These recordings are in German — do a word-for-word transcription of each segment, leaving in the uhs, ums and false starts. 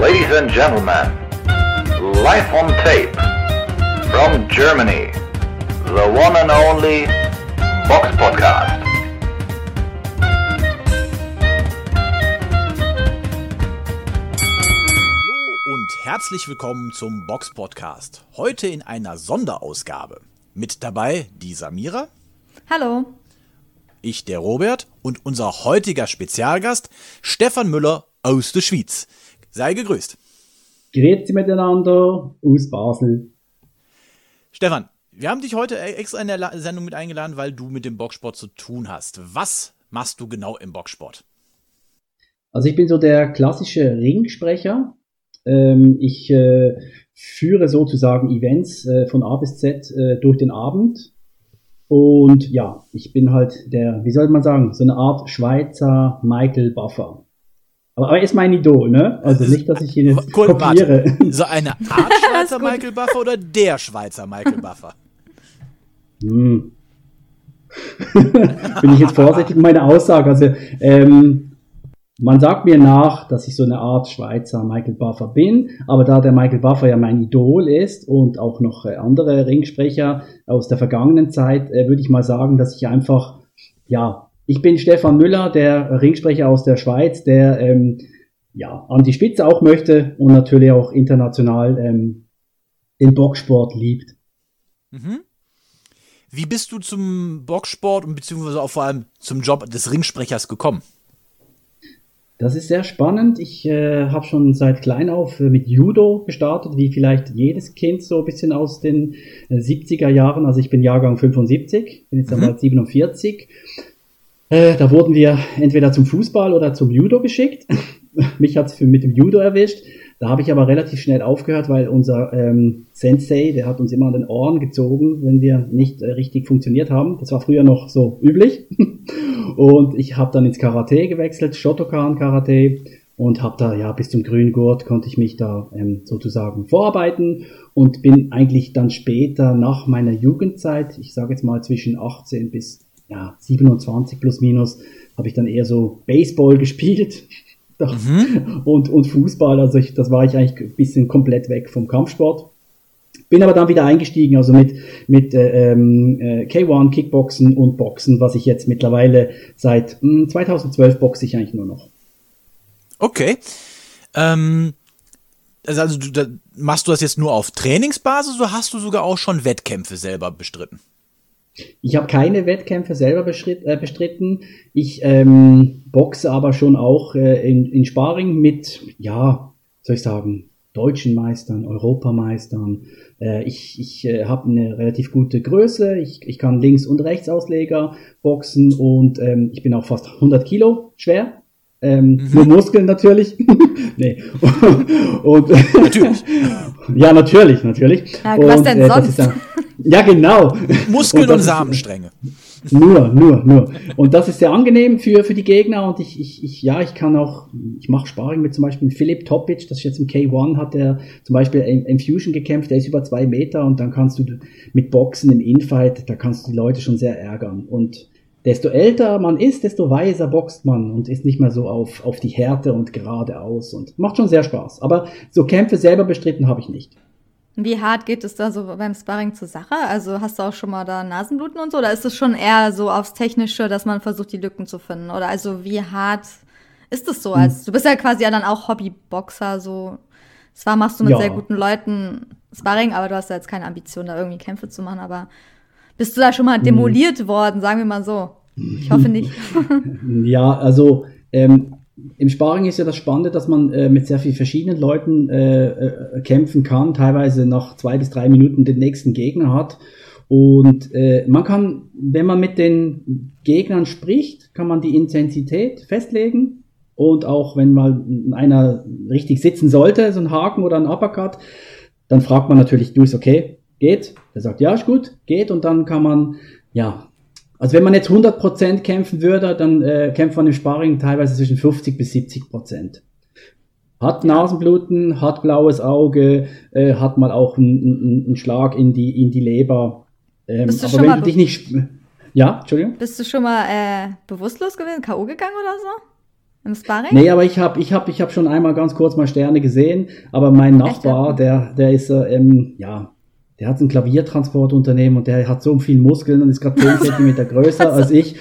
Ladies and gentlemen, live on tape, from Germany, the one and only Box-Podcast. Hallo und herzlich willkommen zum Box-Podcast. Heute in einer Sonderausgabe. Mit dabei die Samira. Hallo. Ich, der Robert, und unser heutiger Spezialgast, Stefan Müller aus der Schweiz. Sei gegrüßt. Grüezi miteinander aus Basel. Stefan, wir haben dich heute extra in der Sendung mit eingeladen, weil du mit dem Boxsport zu tun hast. Was machst du genau im Boxsport? Also ich bin so der klassische Ringsprecher. Ich führe sozusagen Events von A bis Z durch den Abend. Und ja, ich bin halt der, wie soll man sagen, so eine Art Schweizer Michael Buffer. Aber er ist mein Idol, ne? Also nicht, dass ich ihn jetzt cool, kopiere. Warte. So eine Art Schweizer Michael Buffer oder der Schweizer Michael Buffer? Hm. Bin ich jetzt vorsichtig in meiner Aussage. Also ähm, man sagt mir nach, dass ich so eine Art Schweizer Michael Buffer bin, aber da der Michael Buffer ja mein Idol ist und auch noch andere Ringsprecher aus der vergangenen Zeit, äh, würde ich mal sagen, dass ich einfach, ja, ich bin Stefan Müller, der Ringsprecher aus der Schweiz, der ähm, ja an die Spitze auch möchte und natürlich auch international ähm, den Boxsport liebt. Mhm. Wie bist du zum Boxsport und beziehungsweise auch vor allem zum Job des Ringsprechers gekommen? Das ist sehr spannend. Ich äh, habe schon seit klein auf äh, mit Judo gestartet, wie vielleicht jedes Kind so ein bisschen aus den äh, siebziger Jahren. Also ich bin Jahrgang fünfundsiebzig, bin jetzt mhm. einmal siebenundvierzig. Äh, da wurden wir entweder zum Fußball oder zum Judo geschickt. Mich hat es mit dem Judo erwischt. Da habe ich aber relativ schnell aufgehört, weil unser ähm, Sensei, der hat uns immer an den Ohren gezogen, wenn wir nicht äh, richtig funktioniert haben. Das war früher noch so üblich. Und ich habe dann ins Karate gewechselt, Shotokan-Karate, und habe da ja bis zum Grüngurt konnte ich mich da ähm, sozusagen vorarbeiten und bin eigentlich dann später nach meiner Jugendzeit, ich sage jetzt mal zwischen achtzehn bis ja, siebenundzwanzig plus minus, habe ich dann eher so Baseball gespielt. Mhm. Und, und Fußball, also ich, das war ich eigentlich ein bisschen komplett weg vom Kampfsport. Bin aber dann wieder eingestiegen, also mit, mit äh, äh, K eins, Kickboxen und Boxen, was ich jetzt mittlerweile seit mh, zweitausendzwölf boxe ich eigentlich nur noch. Okay. Ähm, also, also du, da, machst du das jetzt nur auf Trainingsbasis oder hast du sogar auch schon Wettkämpfe selber bestritten? Ich habe keine Wettkämpfe selber bestritten. Ich ähm, boxe aber schon auch äh, in, in Sparring mit, ja, soll ich sagen, deutschen Meistern, Europameistern. Äh, ich ich äh, habe eine relativ gute Größe. Ich, ich kann Links- und Rechtsausleger boxen und ähm, ich bin auch fast hundert Kilo schwer. Ähm, nur Muskeln natürlich. Nee. Und, natürlich. ja, natürlich, natürlich. Ja, was und, denn äh, sonst? Dann, ja, genau. Muskeln und, und Samenstränge. Ist, nur, nur, nur. Und das ist sehr angenehm für, für die Gegner. Und ich, ich, ich, ja, ich kann auch, ich mache Sparring mit zum Beispiel Philipp Topitsch, das ist jetzt im K eins, hat er zum Beispiel im, im Fusion gekämpft, der ist über zwei Meter und dann kannst du mit Boxen im Infight, da kannst du die Leute schon sehr ärgern. Und desto älter man ist, desto weiser boxt man und ist nicht mehr so auf, auf die Härte und geradeaus und macht schon sehr Spaß. Aber so Kämpfe selber bestritten habe ich nicht. Wie hart geht es da so beim Sparring zur Sache? Also hast du auch schon mal da Nasenbluten und so? Oder ist es schon eher so aufs Technische, dass man versucht, die Lücken zu finden? Oder also wie hart ist es so? Hm. Also du bist ja quasi ja dann auch Hobbyboxer. So. Zwar machst du mit ja. sehr guten Leuten Sparring, aber du hast ja jetzt keine Ambition, da irgendwie Kämpfe zu machen, aber... Bist du da schon mal demoliert hm. worden, sagen wir mal so? Ich hoffe nicht. Ja, also ähm, im Sparring ist ja das Spannende, dass man äh, mit sehr vielen verschiedenen Leuten äh, äh, kämpfen kann, teilweise nach zwei bis drei Minuten den nächsten Gegner hat. Und äh, man kann, wenn man mit den Gegnern spricht, kann man die Intensität festlegen. Und auch wenn mal einer richtig sitzen sollte, so ein Haken oder ein Uppercut, dann fragt man natürlich, du, ist okay? Geht, der sagt, ja, ist gut, geht, und dann kann man, ja, also wenn man jetzt hundert Prozent kämpfen würde, dann äh, kämpft man im Sparring teilweise zwischen fünfzig bis siebzig Prozent. Hat Nasenbluten, hat blaues Auge, äh, hat mal auch einen Schlag in die, in die Leber. Ähm, Bist du aber schon wenn mal du dich nicht, ja, Entschuldigung? Bist du schon mal äh, bewusstlos gewesen, K O gegangen oder so? Im Sparring? Nee, aber ich habe ich hab, ich hab schon einmal ganz kurz mal Sterne gesehen, aber mein Nachbar, der, der ist, ähm, ja, der hat ein Klaviertransportunternehmen und der hat so viel Muskeln und ist gerade zehn Zentimeter größer als ich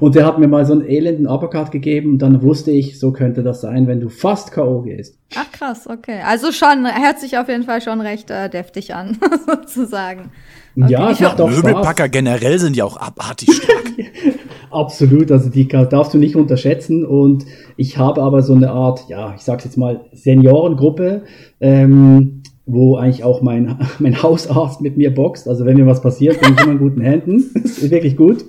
und der hat mir mal so einen elenden Uppercut gegeben und dann wusste ich, so könnte das sein, wenn du fast K O gehst. Ach krass, okay. Also schon, hört sich auf jeden Fall schon recht äh, deftig an, sozusagen. Okay. Ja, ich macht auch Möbelpacker Spaß. Generell sind ja auch abartig stark. Absolut, also die darfst du nicht unterschätzen und ich habe aber so eine Art, ja, ich sag's jetzt mal, Seniorengruppe, ähm, wo eigentlich auch mein mein Hausarzt mit mir boxt. Also wenn mir was passiert, bin ich immer in guten Händen. Das ist wirklich gut.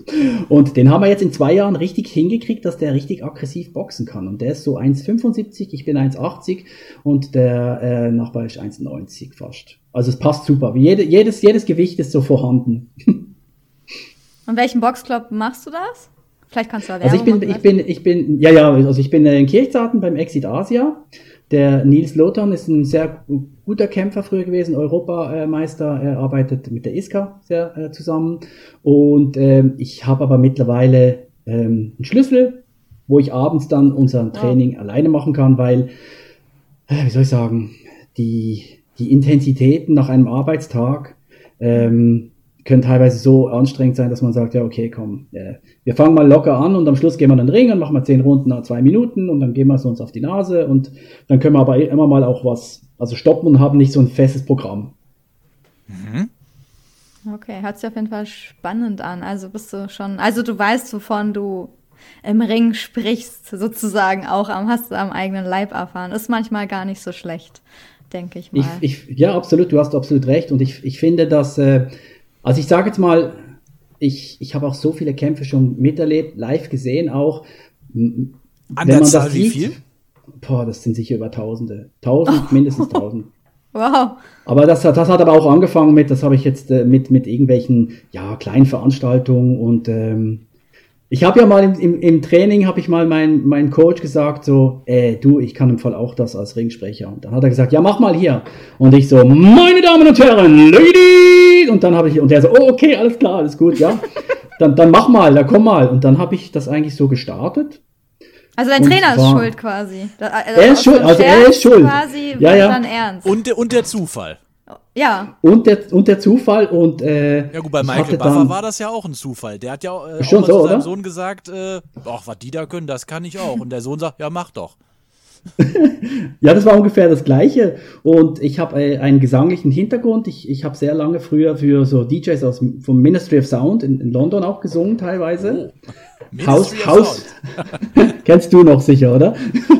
Und den haben wir jetzt in zwei Jahren richtig hingekriegt, dass der richtig aggressiv boxen kann. Und der ist so eins fünfundsiebzig, ich bin eins achtzig und der äh, Nachbar ist eins neunzig fast. Also es passt super. Jede, jedes, jedes Gewicht ist so vorhanden. Und welchen Boxclub machst du das? Vielleicht kannst du erwähnen. Also ich bin, ich bin, ich bin, ja, ja, also ich bin in Kirchzarten beim Exit Asia. Der Nils Lothar ist ein sehr guter Kämpfer früher gewesen, Europameister, er arbeitet mit der ISKA sehr äh, zusammen. Und ähm, ich habe aber mittlerweile ähm, einen Schlüssel, wo ich abends dann unser Training ja. alleine machen kann, weil, äh, wie soll ich sagen, die, die Intensitäten nach einem Arbeitstag ähm, können teilweise so anstrengend sein, dass man sagt, ja okay, komm, äh, wir fangen mal locker an und am Schluss gehen wir dann ringen und machen mal zehn Runden nach zwei Minuten und dann gehen wir so uns auf die Nase und dann können wir aber immer mal auch was, also stoppen und haben nicht so ein festes Programm. Mhm. Okay, hört sich auf jeden Fall spannend an. Also bist du schon, also du weißt, wovon du im Ring sprichst, sozusagen auch, am, hast du am eigenen Leib erfahren. Ist manchmal gar nicht so schlecht, denke ich mal. Ich, ich, ja, absolut, du hast absolut recht und ich, ich finde, dass äh, also ich sage jetzt mal, ich, ich habe auch so viele Kämpfe schon miterlebt, live gesehen auch. Wenn man das sieht, wie viel? Boah, das sind sicher über Tausende. Tausend, oh. mindestens Tausend. Wow. Aber das, das hat aber auch angefangen mit, das habe ich jetzt äh, mit, mit irgendwelchen ja, kleinen Veranstaltungen. Und ähm, ich habe ja mal im, im, im Training, habe ich mal meinen mein Coach gesagt, so, äh, du, ich kann im Fall auch das als Ringsprecher. Und dann hat er gesagt, ja, mach mal hier. Und ich so, meine Damen und Herren, Ladies. Und dann habe ich, und der so, oh, okay, alles klar, alles gut, ja. Dann, dann mach mal, dann komm mal. Und dann habe ich das eigentlich so gestartet. Also dein Trainer war, ist schuld quasi. Da, also er ist schuld, also er ist schuld. Quasi ja, ja. Dann ernst. Und, und der Zufall. Ja. Und der, und der Zufall und äh, ja gut, bei Michael Buffer war das ja auch ein Zufall. Der hat ja äh, schon auch mal so, zu seinem Sohn gesagt, äh, ach, was die da können, das kann ich auch. Und der Sohn sagt, ja, mach doch. Ja, das war ungefähr das Gleiche und ich habe äh, einen gesanglichen Hintergrund. Ich, ich habe sehr lange früher für so D Js aus vom Ministry of Sound in, in London auch gesungen teilweise. Oh, Haus, Haus, kennst du noch sicher, oder?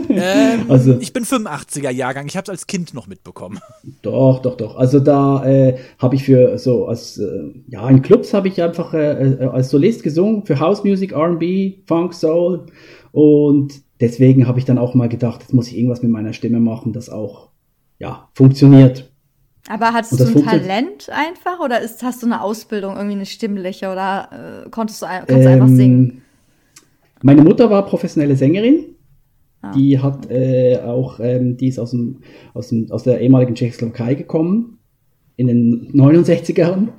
Ähm, also, ich bin fünfundachtziger-Jahrgang, ich habe es als Kind noch mitbekommen. Doch, doch, doch. Also da äh, habe ich für so, als, äh, ja, in Clubs habe ich einfach äh, als Solist gesungen für House Music, R and B, Funk, Soul und deswegen habe ich dann auch mal gedacht, jetzt muss ich irgendwas mit meiner Stimme machen, das auch, ja, funktioniert. Aber hattest du ein Talent einfach oder ist, hast du eine Ausbildung, irgendwie eine stimmliche oder äh, konntest du, kannst du ähm, einfach singen? Meine Mutter war professionelle Sängerin. Ah. Die hat äh, auch, ähm, die ist aus, dem, aus, dem, aus der ehemaligen Tschechoslowakei gekommen, in den neunundsechzigern.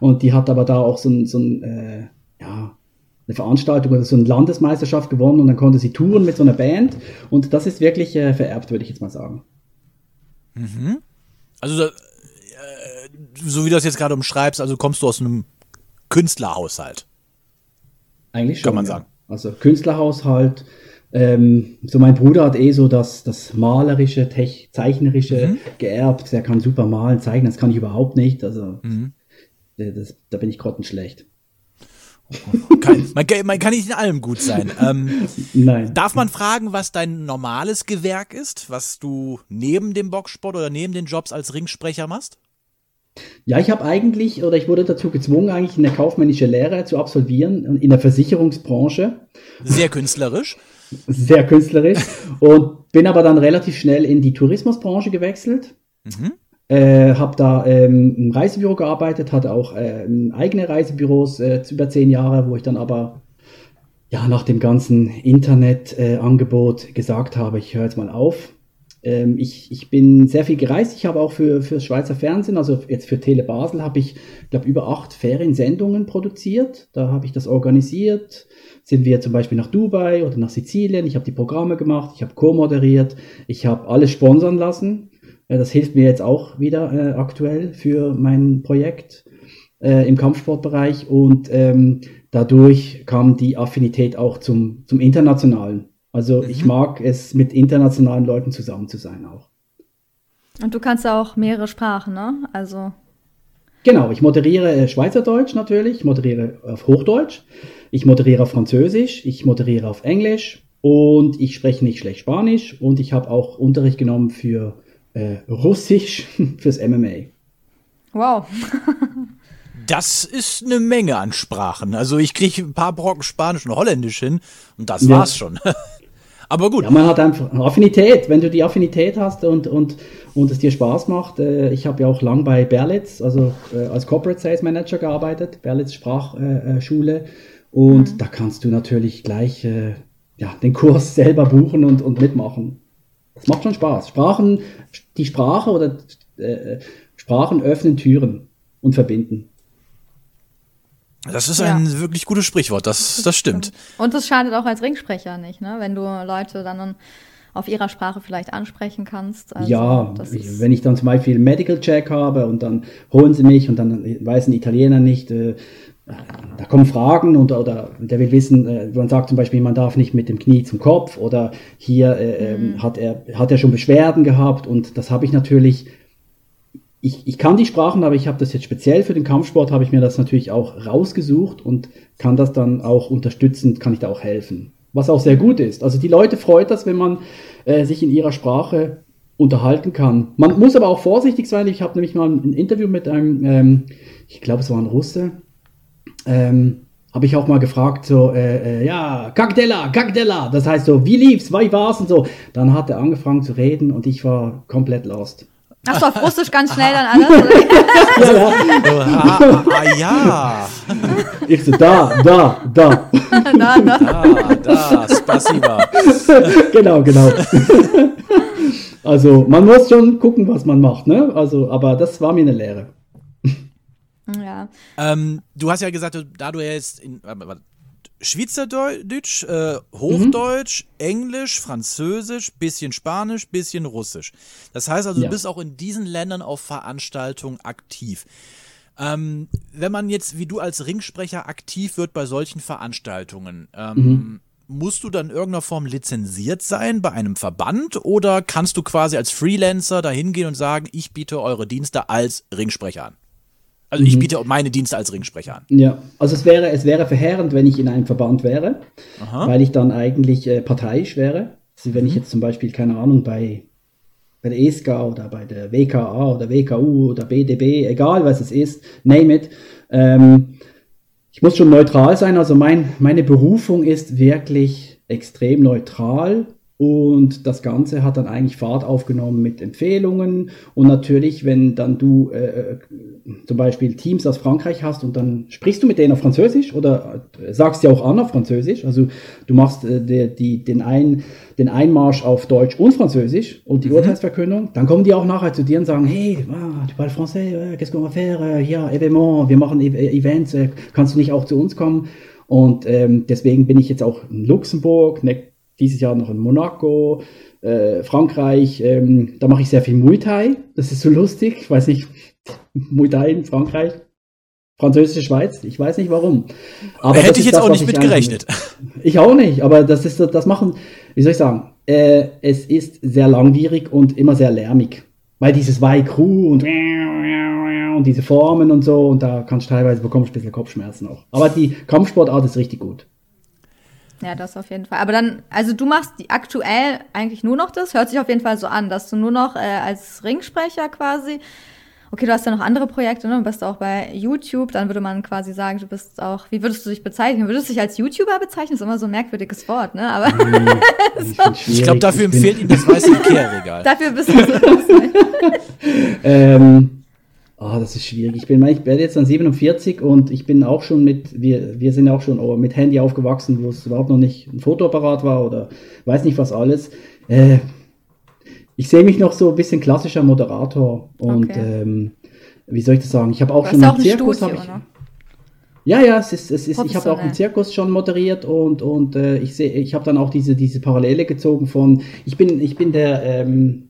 Und die hat aber da auch so ein, so ein äh, ja, eine Veranstaltung oder so eine Landesmeisterschaft gewonnen und dann konnte sie touren mit so einer Band und das ist wirklich äh, vererbt, würde ich jetzt mal sagen. Mhm. Also äh, so wie du das jetzt gerade umschreibst, also kommst du aus einem Künstlerhaushalt? Eigentlich schon, kann man ja sagen. Also Künstlerhaushalt, ähm, so mein Bruder hat eh so das, das malerische, Tech, zeichnerische mhm. geerbt, der kann super malen, zeichnen, das kann ich überhaupt nicht, also mhm. das, da bin ich grottenschlecht. Kein, man, man kann nicht in allem gut sein. Ähm, Nein. Darf man fragen, was dein normales Gewerk ist, was du neben dem Boxsport oder neben den Jobs als Ringsprecher machst? Ja, ich habe eigentlich, oder ich wurde dazu gezwungen, eigentlich eine kaufmännische Lehre zu absolvieren in der Versicherungsbranche. Sehr künstlerisch. Sehr künstlerisch. Und bin aber dann relativ schnell in die Tourismusbranche gewechselt. Mhm. Äh, habe da ähm, im Reisebüro gearbeitet, hatte auch äh, eigene Reisebüros äh, über zehn Jahre, wo ich dann aber ja nach dem ganzen Internetangebot äh, gesagt habe, ich höre jetzt mal auf. ähm, ich, ich bin sehr viel gereist. Ich habe auch für, für das Schweizer Fernsehen, also jetzt für Tele Basel, habe ich, glaube über acht Feriensendungen produziert. Da habe ich das organisiert. Sind wir zum Beispiel nach Dubai oder nach Sizilien. Ich habe die Programme gemacht, ich habe co-moderiert, ich habe alles sponsern lassen. Das hilft mir jetzt auch wieder äh, aktuell für mein Projekt äh, im Kampfsportbereich. Und ähm, dadurch kam die Affinität auch zum, zum Internationalen. Also mhm. ich mag es, mit internationalen Leuten zusammen zu sein auch. Und du kannst auch mehrere Sprachen, ne? Also genau, ich moderiere Schweizerdeutsch natürlich, ich moderiere auf Hochdeutsch, ich moderiere auf Französisch, ich moderiere auf Englisch und ich spreche nicht schlecht Spanisch und ich habe auch Unterricht genommen für äh, Russisch, fürs M M A. Wow. Das ist eine Menge an Sprachen. Also ich kriege ein paar Brocken Spanisch und Holländisch hin und das ja. war's schon. Aber gut. Ja, man hat einfach Affinität. Wenn du die Affinität hast und, und, und es dir Spaß macht. Ich habe ja auch lang bei Berlitz, also als Corporate Sales Manager gearbeitet, Berlitz Sprachschule. Und mhm. da kannst du natürlich gleich ja, den Kurs selber buchen und, und mitmachen. Das macht schon Spaß. Sprachen, die Sprache oder äh, Sprachen öffnen Türen und verbinden. Das ist ein ja. wirklich gutes Sprichwort, das, das stimmt. Und das schadet auch als Ringsprecher nicht, ne? Wenn du Leute dann auf ihrer Sprache vielleicht ansprechen kannst. Also ja, das ich, wenn ich dann zum Beispiel einen Medical Check habe und dann holen sie mich und dann weiß ein Italiener nicht, äh, da kommen Fragen und, oder der will wissen, äh, man sagt zum Beispiel, man darf nicht mit dem Knie zum Kopf oder hier äh, mhm. hat er, hat er schon Beschwerden gehabt und das habe ich natürlich. Ich, ich kann die Sprachen, aber ich habe das jetzt speziell für den Kampfsport, habe ich mir das natürlich auch rausgesucht und kann das dann auch unterstützen, kann ich da auch helfen. Was auch sehr gut ist. Also die Leute freut das, wenn man äh, sich in ihrer Sprache unterhalten kann. Man muss aber auch vorsichtig sein. Ich habe nämlich mal ein Interview mit einem, ähm, ich glaube es war ein Russe, ähm, habe ich auch mal gefragt, so, äh, äh, ja, Kakdela, Kakdela, das heißt so, wie lief's, wie war's und so. Dann hat er angefangen zu reden und ich war komplett lost. Ach so, auf Russisch ganz schnell dann alles? Oder? Ja, ja. Ah, ah, ja. Ich so, da, da, da. Da, da. Da, da, spasiba. Genau, genau. Also, man muss schon gucken, was man macht, ne? Also, aber das war mir eine Lehre. Ja. Ähm, du hast ja gesagt, da du ja jetzt in Schweizerdeutsch, äh, Hochdeutsch, mhm. Englisch, Französisch, bisschen Spanisch, bisschen Russisch. Das heißt also, ja. du bist auch in diesen Ländern auf Veranstaltungen aktiv. Ähm, wenn man jetzt, wie du als Ringsprecher, aktiv wird bei solchen Veranstaltungen, ähm, mhm. musst du dann in irgendeiner Form lizenziert sein bei einem Verband oder kannst du quasi als Freelancer da hingehen und sagen, ich biete eure Dienste als Ringsprecher an? Also ich biete auch meine Dienste als Ringsprecher an. Ja, also es wäre, es wäre verheerend, wenn ich in einem Verband wäre, Aha. weil ich dann eigentlich äh, parteiisch wäre. Also wenn mhm. ich jetzt zum Beispiel, keine Ahnung, bei, bei der I S K A oder bei der W K A oder W K U oder B D B, egal was es ist, name it, ähm, ich muss schon neutral sein. Also mein, meine Berufung ist wirklich extrem neutral. Und das Ganze hat dann eigentlich Fahrt aufgenommen mit Empfehlungen. Und natürlich, wenn dann du äh, zum Beispiel Teams aus Frankreich hast und dann sprichst du mit denen auf Französisch oder sagst ja auch an auf Französisch. Also du machst äh, die, die, den, ein, den Einmarsch auf Deutsch und Französisch und die mhm. Urteilsverkündung. Dann kommen die auch nachher zu dir und sagen, hey, ah, tu parles français, qu'est-ce qu'on va faire? Ja, événement, wir machen Events, kannst du nicht auch zu uns kommen? Und ähm, deswegen bin ich jetzt auch in Luxemburg, ne, dieses Jahr noch in Monaco, äh, Frankreich, ähm, da mache ich sehr viel Muay Thai, das ist so lustig, ich weiß nicht, Muay Thai in Frankreich, französische Schweiz, ich weiß nicht warum. Aber hätte ich jetzt das, auch nicht mitgerechnet. Ich, ich auch nicht, aber das ist das machen, wie soll ich sagen, äh, es ist sehr langwierig und immer sehr lärmig, weil dieses Wai-Kru und und diese Formen und so und da kannst du teilweise bekommst ein bisschen Kopfschmerzen auch. Aber die Kampfsportart ist richtig gut. Ja, das auf jeden Fall. Aber dann, also du machst die aktuell eigentlich nur noch das, hört sich auf jeden Fall so an, dass du nur noch äh, als Ringsprecher quasi, okay, du hast ja noch andere Projekte, ne? Du bist auch bei YouTube, dann würde man quasi sagen, du bist auch, wie würdest du dich bezeichnen? Würdest du dich als YouTuber bezeichnen? Das ist immer so ein merkwürdiges Wort, ne? Aber hm, so. Ich glaube, dafür empfiehlt ihm das weiße Ikea-Regal. Dafür bist du so. ähm. Ah, oh, das ist schwierig. Ich bin, ich werde jetzt dann siebenundvierzig und ich bin auch schon mit, wir, wir sind auch schon mit Handy aufgewachsen, wo es überhaupt noch nicht ein Fotoapparat war oder weiß nicht was alles. Äh, ich sehe mich noch so ein bisschen klassischer Moderator und okay. ähm, wie soll ich das sagen? Ich habe auch du schon einen Zirkus. Studio, ich, ne? Ja, ja, es ist, es ist, ich habe auch einen Zirkus schon moderiert und, und äh, ich sehe, ich habe dann auch diese, diese Parallele gezogen von, ich bin, ich bin der, ähm,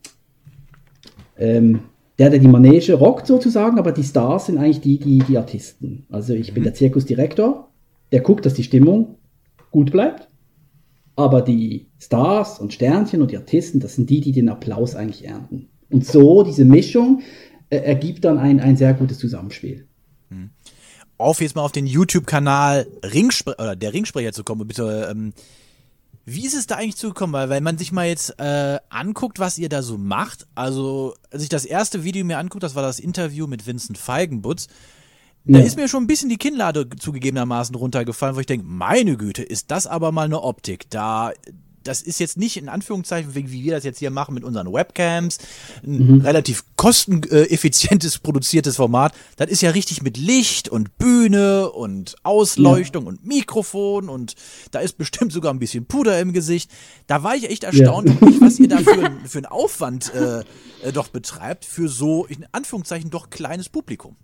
ähm, der, der die Manege rockt sozusagen, aber die Stars sind eigentlich die, die, die Artisten. Also ich bin der Zirkusdirektor, der guckt, dass die Stimmung gut bleibt, aber die Stars und Sternchen und die Artisten, das sind die, die den Applaus eigentlich ernten. Und so, diese Mischung äh, ergibt dann ein, ein sehr gutes Zusammenspiel. Mhm. Auf jetzt mal auf den YouTube-Kanal Ringspre- oder der Ringsprecher zu kommen. Bitte, ähm, wie ist es da eigentlich zugekommen? Weil wenn man sich mal jetzt äh, anguckt, was ihr da so macht, also als ich das erste Video mir anguckt, das war das Interview mit Vincent Feigenbutz, ja. Da ist mir schon ein bisschen die Kinnlade zugegebenermaßen runtergefallen, wo ich denke, meine Güte, ist das aber mal eine Optik. Da, das ist jetzt nicht in Anführungszeichen, wie wir das jetzt hier machen mit unseren Webcams, ein mhm. relativ kosteneffizientes, produziertes Format. Das ist ja richtig mit Licht und Bühne und Ausleuchtung ja. und Mikrofon und da ist bestimmt sogar ein bisschen Puder im Gesicht. Da war ich echt erstaunt, ja. was ihr da für, für einen Aufwand äh, äh, doch betreibt für so, in Anführungszeichen, doch kleines Publikum.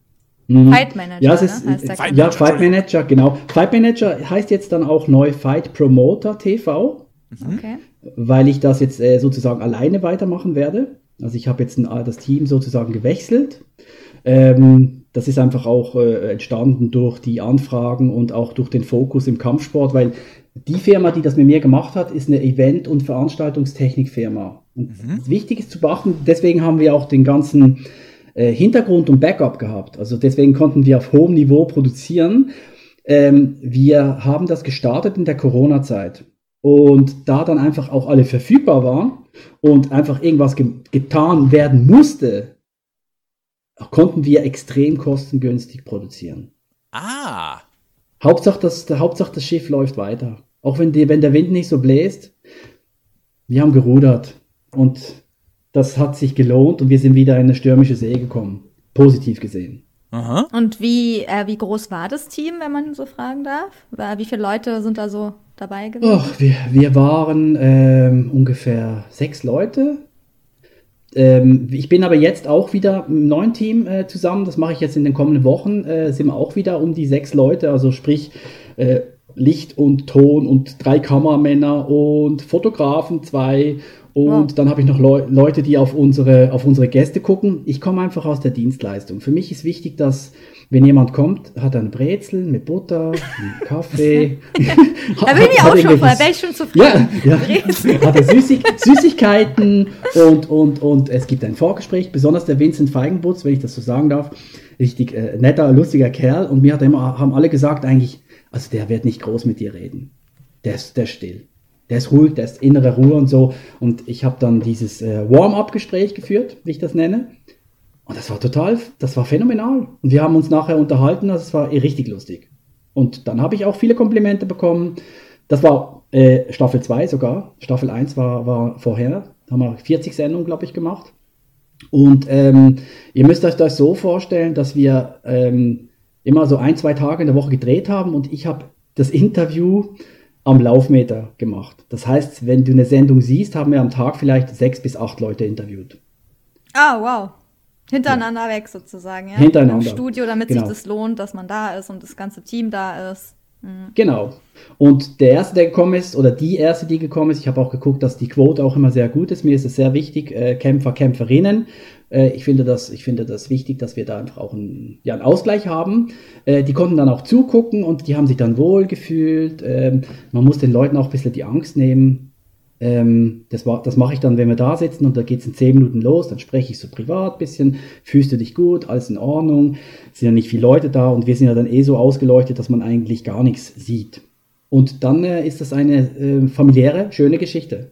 Mhm. Fight Manager, ja, es ist, ne? heißt der Fight, ja, Fight Manager, genau. Fight Manager heißt jetzt dann auch neu Fight Promoter T V. Okay. Weil ich das jetzt äh, sozusagen alleine weitermachen werde. Also ich habe jetzt ein, das Team sozusagen gewechselt. Ähm, das ist einfach auch äh, entstanden durch die Anfragen und auch durch den Fokus im Kampfsport, weil die Firma, die das mit mir gemacht hat, ist eine Event- und Veranstaltungstechnikfirma. Und mhm. das Wichtige ist zu beachten, deswegen haben wir auch den ganzen äh, Hintergrund und Backup gehabt. Also deswegen konnten wir auf hohem Niveau produzieren. Ähm, wir haben das gestartet in der Corona-Zeit. Und da dann einfach auch alle verfügbar waren und einfach irgendwas ge- getan werden musste, konnten wir extrem kostengünstig produzieren. Ah! Hauptsache das, der, Hauptsache das Schiff läuft weiter. Auch wenn, die, wenn der Wind nicht so bläst, wir haben gerudert. Und das hat sich gelohnt und wir sind wieder in eine stürmische See gekommen. Positiv gesehen. Aha. Und wie, äh, wie groß war das Team, wenn man so fragen darf? Wie viele Leute sind da so dabei gewesen? Och, wir, wir waren ähm, ungefähr sechs Leute. Ähm, ich bin aber jetzt auch wieder im neuen Team äh, zusammen. Das mache ich jetzt in den kommenden Wochen. Äh, sind wir auch wieder um die sechs Leute. Also sprich äh, Licht und Ton und drei Kameramänner und Fotografen zwei. Und wow. dann habe ich noch Le- Leute, die auf unsere, auf unsere Gäste gucken. Ich komme einfach aus der Dienstleistung. Für mich ist wichtig, dass, wenn jemand kommt, hat er eine Brezel mit Butter, einen Kaffee. Da bin ich auch schon voll, wäre ich schon zufrieden. Ja, ja. Hat er Süßig- Süßigkeiten und, und, und es gibt ein Vorgespräch. Besonders der Vincent Feigenbutz, wenn ich das so sagen darf, richtig äh, netter, lustiger Kerl. Und mir hat immer, haben alle gesagt eigentlich, also der wird nicht groß mit dir reden. Der ist, der ist still. Der ist ruhig, der ist innere Ruhe und so. Und ich habe dann dieses äh, Warm-up-Gespräch geführt, wie ich das nenne. Und das war total, das war phänomenal. Und wir haben uns nachher unterhalten, also es war eh richtig lustig. Und dann habe ich auch viele Komplimente bekommen. Das war äh, Staffel zwei sogar. Staffel eins war, war vorher. Da haben wir vierzig Sendungen, glaube ich, gemacht. Und ähm, ihr müsst euch das so vorstellen, dass wir ähm, immer so ein, zwei Tage in der Woche gedreht haben. Und ich habe das Interview am Laufmeter gemacht. Das heißt, wenn du eine Sendung siehst, haben wir am Tag vielleicht sechs bis acht Leute interviewt. Ah, wow. Hintereinander ja. weg sozusagen, ja? Hintereinander. Im Studio, damit genau. sich das lohnt, dass man da ist und das ganze Team da ist. Mhm. Genau. Und der Erste, der gekommen ist, oder die Erste, die gekommen ist, ich habe auch geguckt, dass die Quote auch immer sehr gut ist. Mir ist es sehr wichtig, äh, Kämpfer, Kämpferinnen. Äh, ich finde das, ich finde das wichtig, dass wir da einfach auch einen, ja, einen Ausgleich haben. Äh, die konnten dann auch zugucken und die haben sich dann wohl gefühlt. Ähm, man muss den Leuten auch ein bisschen die Angst nehmen. Ähm, das war, das mache ich dann, wenn wir da sitzen und da geht es in zehn Minuten los, dann spreche ich so privat ein bisschen, fühlst du dich gut, alles in Ordnung, es sind ja nicht viele Leute da und wir sind ja dann eh so ausgeleuchtet, dass man eigentlich gar nichts sieht. Und dann äh, ist das eine äh, familiäre, schöne Geschichte.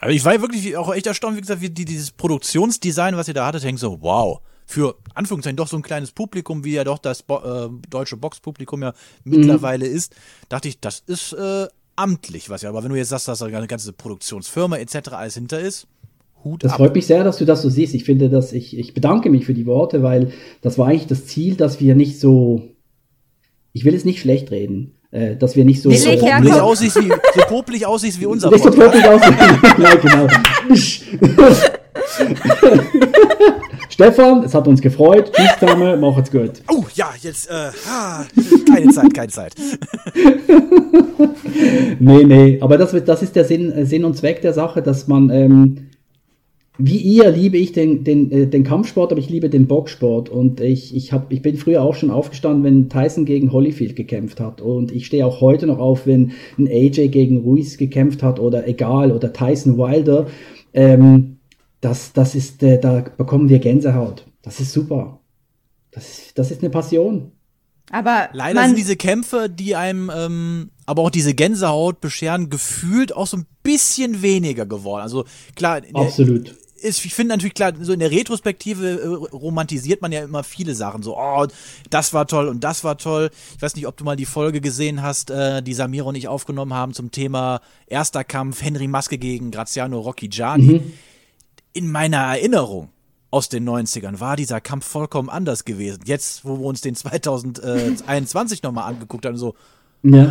Also ich war wirklich auch echt erstaunt, wie gesagt, wie die, dieses Produktionsdesign, was ihr da hattet, hängt so, wow. Für Anführungszeichen doch so ein kleines Publikum, wie ja doch das Bo- äh, deutsche Boxpublikum ja mittlerweile mhm. ist, dachte ich, das ist äh, amtlich, was ja, aber wenn du jetzt sagst, dass da eine ganze Produktionsfirma et cetera alles hinter ist, Hut ab. Das freut mich sehr, dass du das so siehst. Ich finde, dass ich, ich bedanke mich für die Worte, weil das war eigentlich das Ziel, dass wir nicht so, ich will es nicht schlecht reden, äh, dass wir nicht so popelig aussiehst wie unser Podcast. Nicht so popelig aussiehst wie unser Podcast. Nein, genau. Stefan, es hat uns gefreut. Tschüss zusammen, macht's gut. Oh ja, jetzt, äh, ah, keine Zeit, keine Zeit. nee, nee, aber das, das ist der Sinn, Sinn und Zweck der Sache, dass man, ähm, wie ihr liebe ich den, den, den Kampfsport, aber ich liebe den Boxsport. Und ich, ich, hab, ich bin früher auch schon aufgestanden, wenn Tyson gegen Holyfield gekämpft hat. Und ich stehe auch heute noch auf, wenn ein A J gegen Ruiz gekämpft hat oder egal, oder Tyson Wilder. Ähm, das, das ist, äh, da bekommen wir Gänsehaut. Das ist super. Das, das ist eine Passion. Aber leider sind diese Kämpfe, die einem ähm, aber auch diese Gänsehaut bescheren, gefühlt auch so ein bisschen weniger geworden. Also klar, absolut. Der, Ist, ich finde natürlich klar, so in der Retrospektive äh, romantisiert man ja immer viele Sachen. So, oh, das war toll und das war toll. Ich weiß nicht, ob du mal die Folge gesehen hast, äh, die Samira und ich aufgenommen haben zum Thema erster Kampf Henry Maske gegen Graziano Rocchigiani. Mhm. In meiner Erinnerung aus den neunzigern war dieser Kampf vollkommen anders gewesen. Jetzt, wo wir uns den zwanzig einundzwanzig nochmal angeguckt haben, so, ja.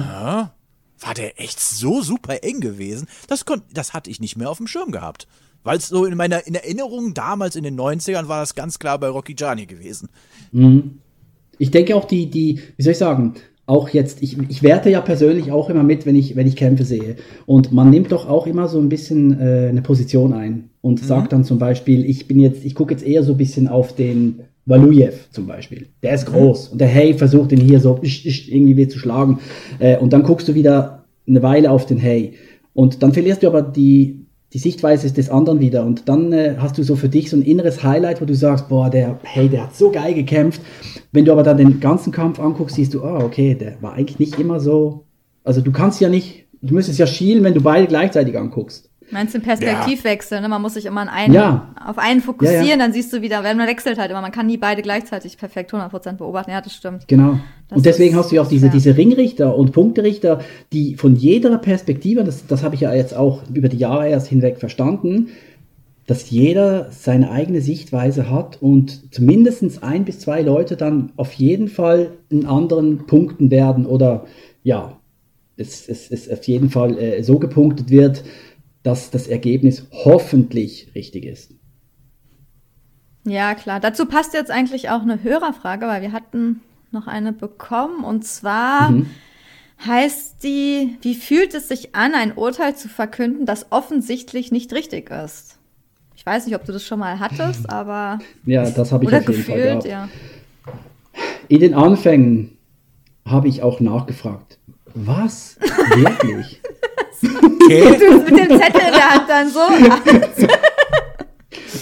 äh, war der echt so super eng gewesen. Das, kon- das hatte ich nicht mehr auf dem Schirm gehabt. Weil es so in meiner in Erinnerung damals in den neunzigern war das ganz klar bei Rocchigiani gewesen. Mhm. Ich denke auch die, die, wie soll ich sagen, auch jetzt, ich, ich werte ja persönlich auch immer mit, wenn ich, wenn ich Kämpfe sehe. Und man nimmt doch auch immer so ein bisschen äh, eine Position ein und mhm. sagt dann zum Beispiel, ich bin jetzt, ich gucke jetzt eher so ein bisschen auf den Walujev zum Beispiel. Der ist groß mhm. und der Hey versucht ihn hier so irgendwie weh zu schlagen. Äh, und dann guckst du wieder eine Weile auf den Hey. Und dann verlierst du aber die die Sichtweise ist des anderen wieder und dann äh, hast du so für dich so ein inneres Highlight, wo du sagst, boah, der, hey, der hat so geil gekämpft. Wenn du aber dann den ganzen Kampf anguckst, siehst du, ah, oh, okay, der war eigentlich nicht immer so, also du kannst ja nicht, du müsstest ja schielen, wenn du beide gleichzeitig anguckst. Meinst du einen Perspektivwechsel, ja. ne? Man muss sich immer an einen, ja. auf einen fokussieren, ja, ja. Dann siehst du wieder, wenn man wechselt halt immer, man kann nie beide gleichzeitig perfekt hundert Prozent beobachten, ja, das stimmt. Genau. Das und deswegen ist, hast du ja auch diese, ja. diese Ringrichter und Punkterichter, die von jeder Perspektive, das, das habe ich ja jetzt auch über die Jahre erst hinweg verstanden, dass jeder seine eigene Sichtweise hat und zumindest ein bis zwei Leute dann auf jeden Fall in anderen Punkten werden oder ja, es, es, es auf jeden Fall äh, so gepunktet wird, dass das Ergebnis hoffentlich richtig ist. Ja, klar. Dazu passt jetzt eigentlich auch eine Hörerfrage, weil wir hatten noch eine bekommen. Und zwar mhm. heißt die, wie fühlt es sich an, ein Urteil zu verkünden, das offensichtlich nicht richtig ist? Ich weiß nicht, ob du das schon mal hattest, aber... Ja, das habe ich auf jeden gefühlt, Fall gehabt. Ja. In den Anfängen habe ich auch nachgefragt. Was? Wirklich? Okay. Du bist mit dem Zettel in der Hand dann so.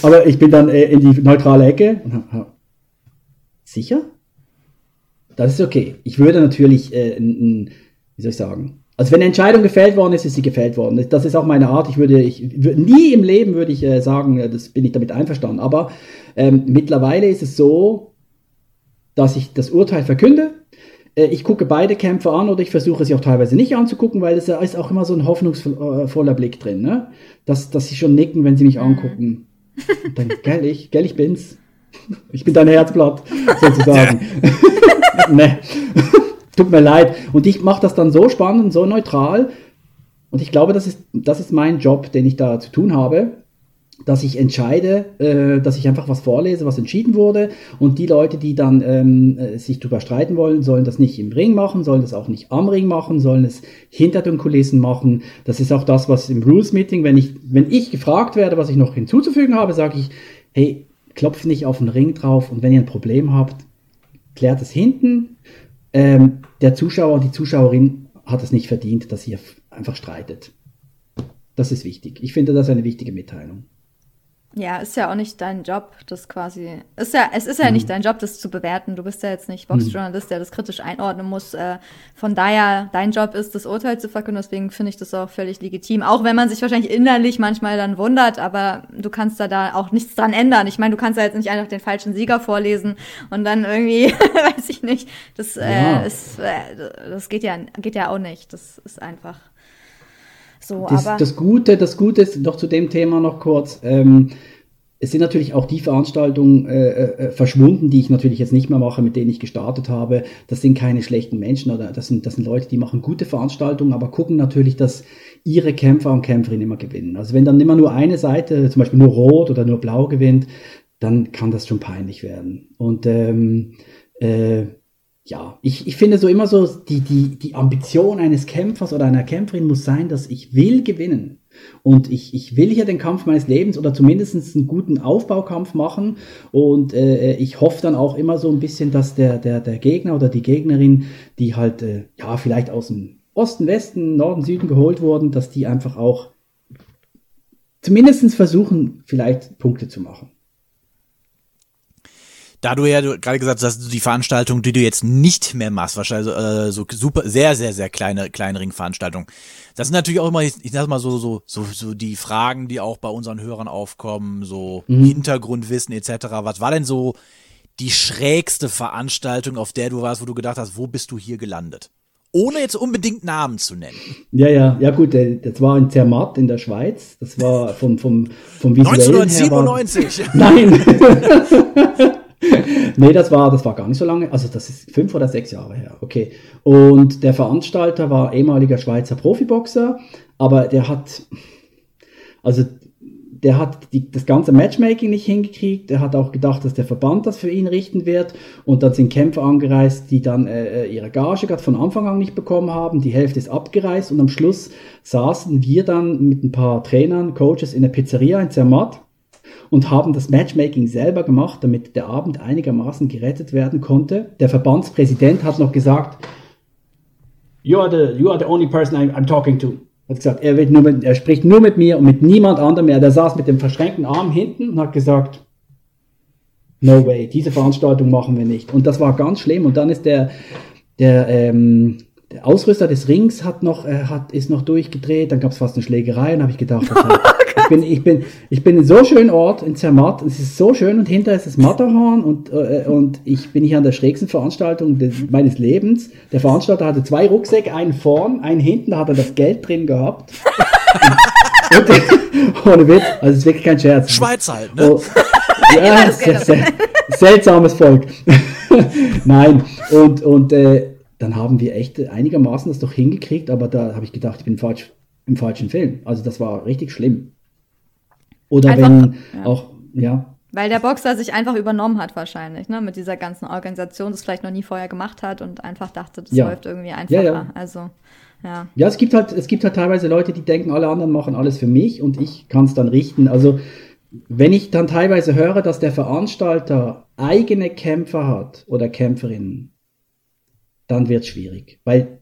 Aber ich bin dann äh, in die neutrale Ecke. Sicher? Das ist okay. Ich würde natürlich, äh, n, n, wie soll ich sagen, also wenn eine Entscheidung gefällt worden ist, ist sie gefällt worden. Das ist auch meine Art. Ich würde, ich würde nie im Leben würde ich äh, sagen, das bin ich damit einverstanden. Aber ähm, mittlerweile ist es so, dass ich das Urteil verkünde. Ich gucke beide Kämpfe an oder ich versuche sie auch teilweise nicht anzugucken, weil es ist auch immer so ein hoffnungsvoller Blick drin, ne? Dass, dass sie schon nicken, wenn sie mich angucken. Und dann, gell, ich, gell, ich bin's. Ich bin dein Herzblatt, sozusagen. Ne. Tut mir leid. Und ich mache das dann so spannend und so neutral. Und ich glaube, das ist, das ist mein Job, den ich da zu tun habe. Dass ich entscheide, äh, dass ich einfach was vorlese, was entschieden wurde und die Leute, die dann ähm, sich drüber streiten wollen, sollen das nicht im Ring machen, sollen das auch nicht am Ring machen, sollen es hinter den Kulissen machen. Das ist auch das, was im Rules Meeting, wenn ich, wenn ich gefragt werde, was ich noch hinzuzufügen habe, sage ich, hey, klopft nicht auf den Ring drauf und wenn ihr ein Problem habt, klärt es hinten. Ähm, der Zuschauer und die Zuschauerin hat es nicht verdient, dass ihr einfach streitet. Das ist wichtig. Ich finde, das ist eine wichtige Mitteilung. Ja, ist ja auch nicht dein Job, das quasi, ist ja, es ist ja mhm. nicht dein Job, das zu bewerten. Du bist ja jetzt nicht Boxjournalist, der das kritisch einordnen muss. Von daher, dein Job ist, das Urteil zu verkünden. Deswegen finde ich das auch völlig legitim. Auch wenn man sich wahrscheinlich innerlich manchmal dann wundert, aber du kannst da da auch nichts dran ändern. Ich meine, du kannst ja jetzt nicht einfach den falschen Sieger vorlesen und dann irgendwie, weiß ich nicht, das, ja. äh, ist, äh, das geht ja, geht ja auch nicht. Das ist einfach. So, das, aber das Gute, das Gute ist, noch zu dem Thema noch kurz, ähm, es sind natürlich auch die Veranstaltungen äh, äh, verschwunden, die ich natürlich jetzt nicht mehr mache, mit denen ich gestartet habe. Das sind keine schlechten Menschen, oder das sind, das sind Leute, die machen gute Veranstaltungen, aber gucken natürlich, dass ihre Kämpfer und Kämpferinnen immer gewinnen. Also wenn dann immer nur eine Seite, zum Beispiel nur Rot oder nur Blau gewinnt, dann kann das schon peinlich werden. Und ähm, äh, ja, ich, ich finde so immer so, die, die, die Ambition eines Kämpfers oder einer Kämpferin muss sein, dass ich will gewinnen. Und ich, ich will hier den Kampf meines Lebens oder zumindest einen guten Aufbaukampf machen und äh, ich hoffe dann auch immer so ein bisschen, dass der, der, der Gegner oder die Gegnerin, die halt äh, ja vielleicht aus dem Osten, Westen, Norden, Süden geholt wurden, dass die einfach auch zumindest versuchen, vielleicht Punkte zu machen. Da du ja du, gerade gesagt hast, die Veranstaltung, die du jetzt nicht mehr machst, wahrscheinlich äh, so super, sehr, sehr, sehr kleine, Kleinring-Veranstaltungen. Das sind natürlich auch immer, ich sag mal so, so, so, so die Fragen, die auch bei unseren Hörern aufkommen, so mhm. Hintergrundwissen et cetera. Was war denn so die schrägste Veranstaltung, auf der du warst, wo du gedacht hast, wo bist du hier gelandet? Ohne jetzt unbedingt Namen zu nennen. Ja, ja, ja gut, das war in Zermatt in der Schweiz. Das war vom, vom, vom visuellen neunzehnhundertsiebenundneunzig. Her war, nein. Nee, das war, das war gar nicht so lange, also das ist fünf oder sechs Jahre her, okay. Und der Veranstalter war ehemaliger Schweizer Profiboxer, aber der hat, also der hat die, das ganze Matchmaking nicht hingekriegt, der hat auch gedacht, dass der Verband das für ihn richten wird und dann sind Kämpfer angereist, die dann äh, ihre Gage gerade von Anfang an nicht bekommen haben, die Hälfte ist abgereist und am Schluss saßen wir dann mit ein paar Trainern, Coaches in der Pizzeria in Zermatt und haben das Matchmaking selber gemacht, damit der Abend einigermaßen gerettet werden konnte. Der Verbandspräsident hat noch gesagt, you are the, you are the only person I'm, I'm talking to. Hat gesagt, er, wird nur mit, er spricht nur mit mir und mit niemand anderem mehr. Der saß mit dem verschränkten Arm hinten und hat gesagt, no way, diese Veranstaltung machen wir nicht. Und das war ganz schlimm. Und dann ist der, der, ähm, der Ausrüster des Rings hat noch, äh, hat, ist noch durchgedreht. Dann gab es fast eine Schlägerei und habe ich gedacht, Ich bin, ich, bin, ich bin in so schönen Ort, in Zermatt, es ist so schön und hinterher ist das Matterhorn und, äh, und ich bin hier an der schrägsten Veranstaltung des, meines Lebens. Der Veranstalter hatte zwei Rucksäcke, einen vorn, einen hinten, da hat er das Geld drin gehabt. Und, und, ohne Witz, also es ist wirklich kein Scherz. Schweiz halt, ne? Oh, ja, sehr, sehr, seltsames Volk. Nein, und, und äh, dann haben wir echt einigermaßen das doch hingekriegt, aber da habe ich gedacht, ich bin falsch, im falschen Film. Also das war richtig schlimm. Oder einfach, wenn ja. auch, ja. Weil der Boxer sich einfach übernommen hat wahrscheinlich, ne? Mit dieser ganzen Organisation, das vielleicht noch nie vorher gemacht hat und einfach dachte, das ja. läuft irgendwie einfacher. Ja, ja. Also, ja. Ja, es gibt halt, es gibt halt teilweise Leute, die denken, alle anderen machen alles für mich und ich kann es dann richten. Also, wenn ich dann teilweise höre, dass der Veranstalter eigene Kämpfer hat oder Kämpferinnen, dann wird's schwierig. Weil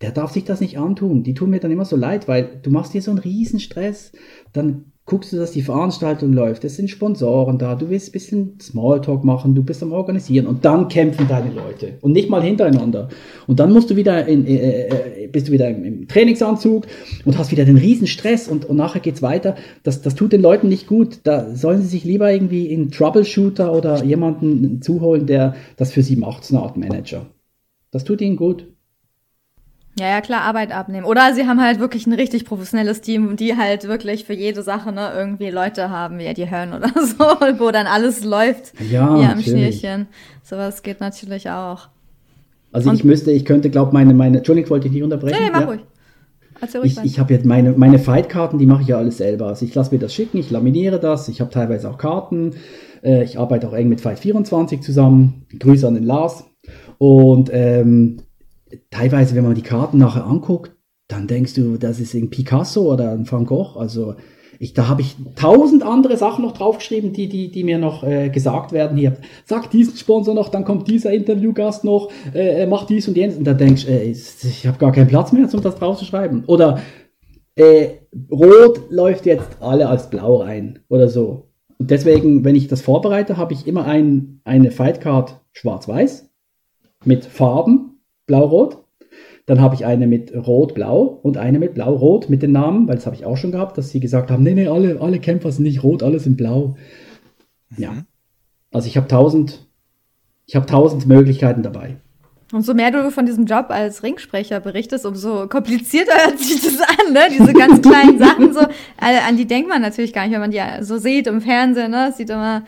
der darf sich das nicht antun. Die tun mir dann immer so leid, weil du machst dir so einen Riesenstress, dann guckst du, dass die Veranstaltung läuft, es sind Sponsoren da, du willst ein bisschen Smalltalk machen, du bist am Organisieren und dann kämpfen deine Leute und nicht mal hintereinander. Und dann musst du wieder in, äh, bist du wieder im, im Trainingsanzug und hast wieder den riesen Stress und, und nachher geht's weiter. Das, das tut den Leuten nicht gut. Da sollen sie sich lieber irgendwie einen Troubleshooter oder jemanden zuholen, der das für sie macht, so eine Art Manager. Das tut ihnen gut. Ja, ja, klar, Arbeit abnehmen. Oder sie haben halt wirklich ein richtig professionelles Team, die halt wirklich für jede Sache, ne, irgendwie Leute haben, ja, die hören oder so, wo dann alles läuft. Ja, hier am Schnürchen. Sowas geht natürlich auch. Also Und ich müsste, ich könnte, glaube meine, meine, Entschuldigung, wollte ich nicht unterbrechen. Nee, nee, mach ja. ruhig. Ich, ich habe jetzt meine, meine Fightkarten, die mache ich ja alles selber. Also ich lasse mir das schicken, ich laminiere das, ich habe teilweise auch Karten. Äh, ich arbeite auch eng mit Fight vierundzwanzig zusammen. Grüße an den Lars. Und ähm, teilweise, wenn man die Karten nachher anguckt, dann denkst du, das ist ein Picasso oder ein Van Gogh. Also ich, da habe ich tausend andere Sachen noch draufgeschrieben, die, die, die mir noch äh, gesagt werden. Hier, sag diesen Sponsor noch, dann kommt dieser Interviewgast noch, äh, mach dies und jenes. Und dann denkst du, äh, ich habe gar keinen Platz mehr, um das draufzuschreiben. Oder äh, Rot läuft jetzt alle als Blau rein oder so. Und deswegen, wenn ich das vorbereite, habe ich immer ein, eine Fightcard schwarz-weiß mit Farben. Blau-Rot. Dann habe ich eine mit Rot-Blau und eine mit Blau-Rot mit den Namen, weil das habe ich auch schon gehabt, dass sie gesagt haben, nee, nee, alle, alle Kämpfer sind nicht rot, alle sind blau. Ja. Also ich habe tausend, ich habe tausend Möglichkeiten dabei. Umso mehr du von diesem Job als Ringsprecher berichtest, umso komplizierter hört sich das an, ne? Diese ganz kleinen Sachen so, an die denkt man natürlich gar nicht, wenn man die so sieht im Fernsehen, ne? Das sieht immer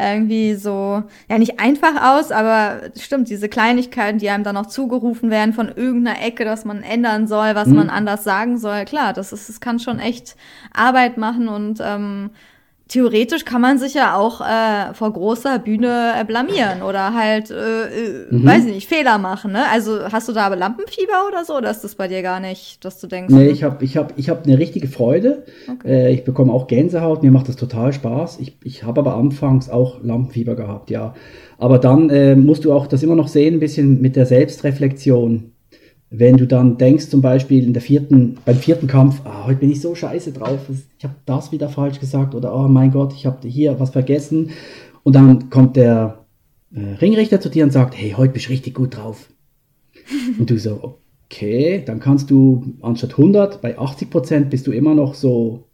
irgendwie so, ja, nicht einfach aus, aber stimmt, diese Kleinigkeiten, die einem dann auch zugerufen werden von irgendeiner Ecke, dass man ändern soll, was mhm. man anders sagen soll. Klar, das ist, das kann schon echt Arbeit machen und ähm, theoretisch kann man sich ja auch äh, vor großer Bühne äh, blamieren oder halt, äh, äh, mhm. weiß ich nicht, Fehler machen, ne? Also hast du da aber Lampenfieber oder so? Oder ist das bei dir gar nicht, dass du denkst? Nee, ich habe ich hab, ich hab eine richtige Freude. Okay. Äh, ich bekomme auch Gänsehaut, mir macht das total Spaß. Ich, ich habe aber anfangs auch Lampenfieber gehabt, ja. Aber dann äh, musst du auch das immer noch sehen, ein bisschen mit der Selbstreflexion. Wenn du dann denkst, zum Beispiel in der vierten, beim vierten Kampf, ah, heute bin ich so scheiße drauf, ich habe das wieder falsch gesagt oder oh mein Gott, ich habe hier was vergessen. Und dann kommt der äh, Ringrichter zu dir und sagt, hey, heute bist du richtig gut drauf. Und du so, okay, dann kannst du anstatt hundert, bei achtzig Prozent bist du immer noch so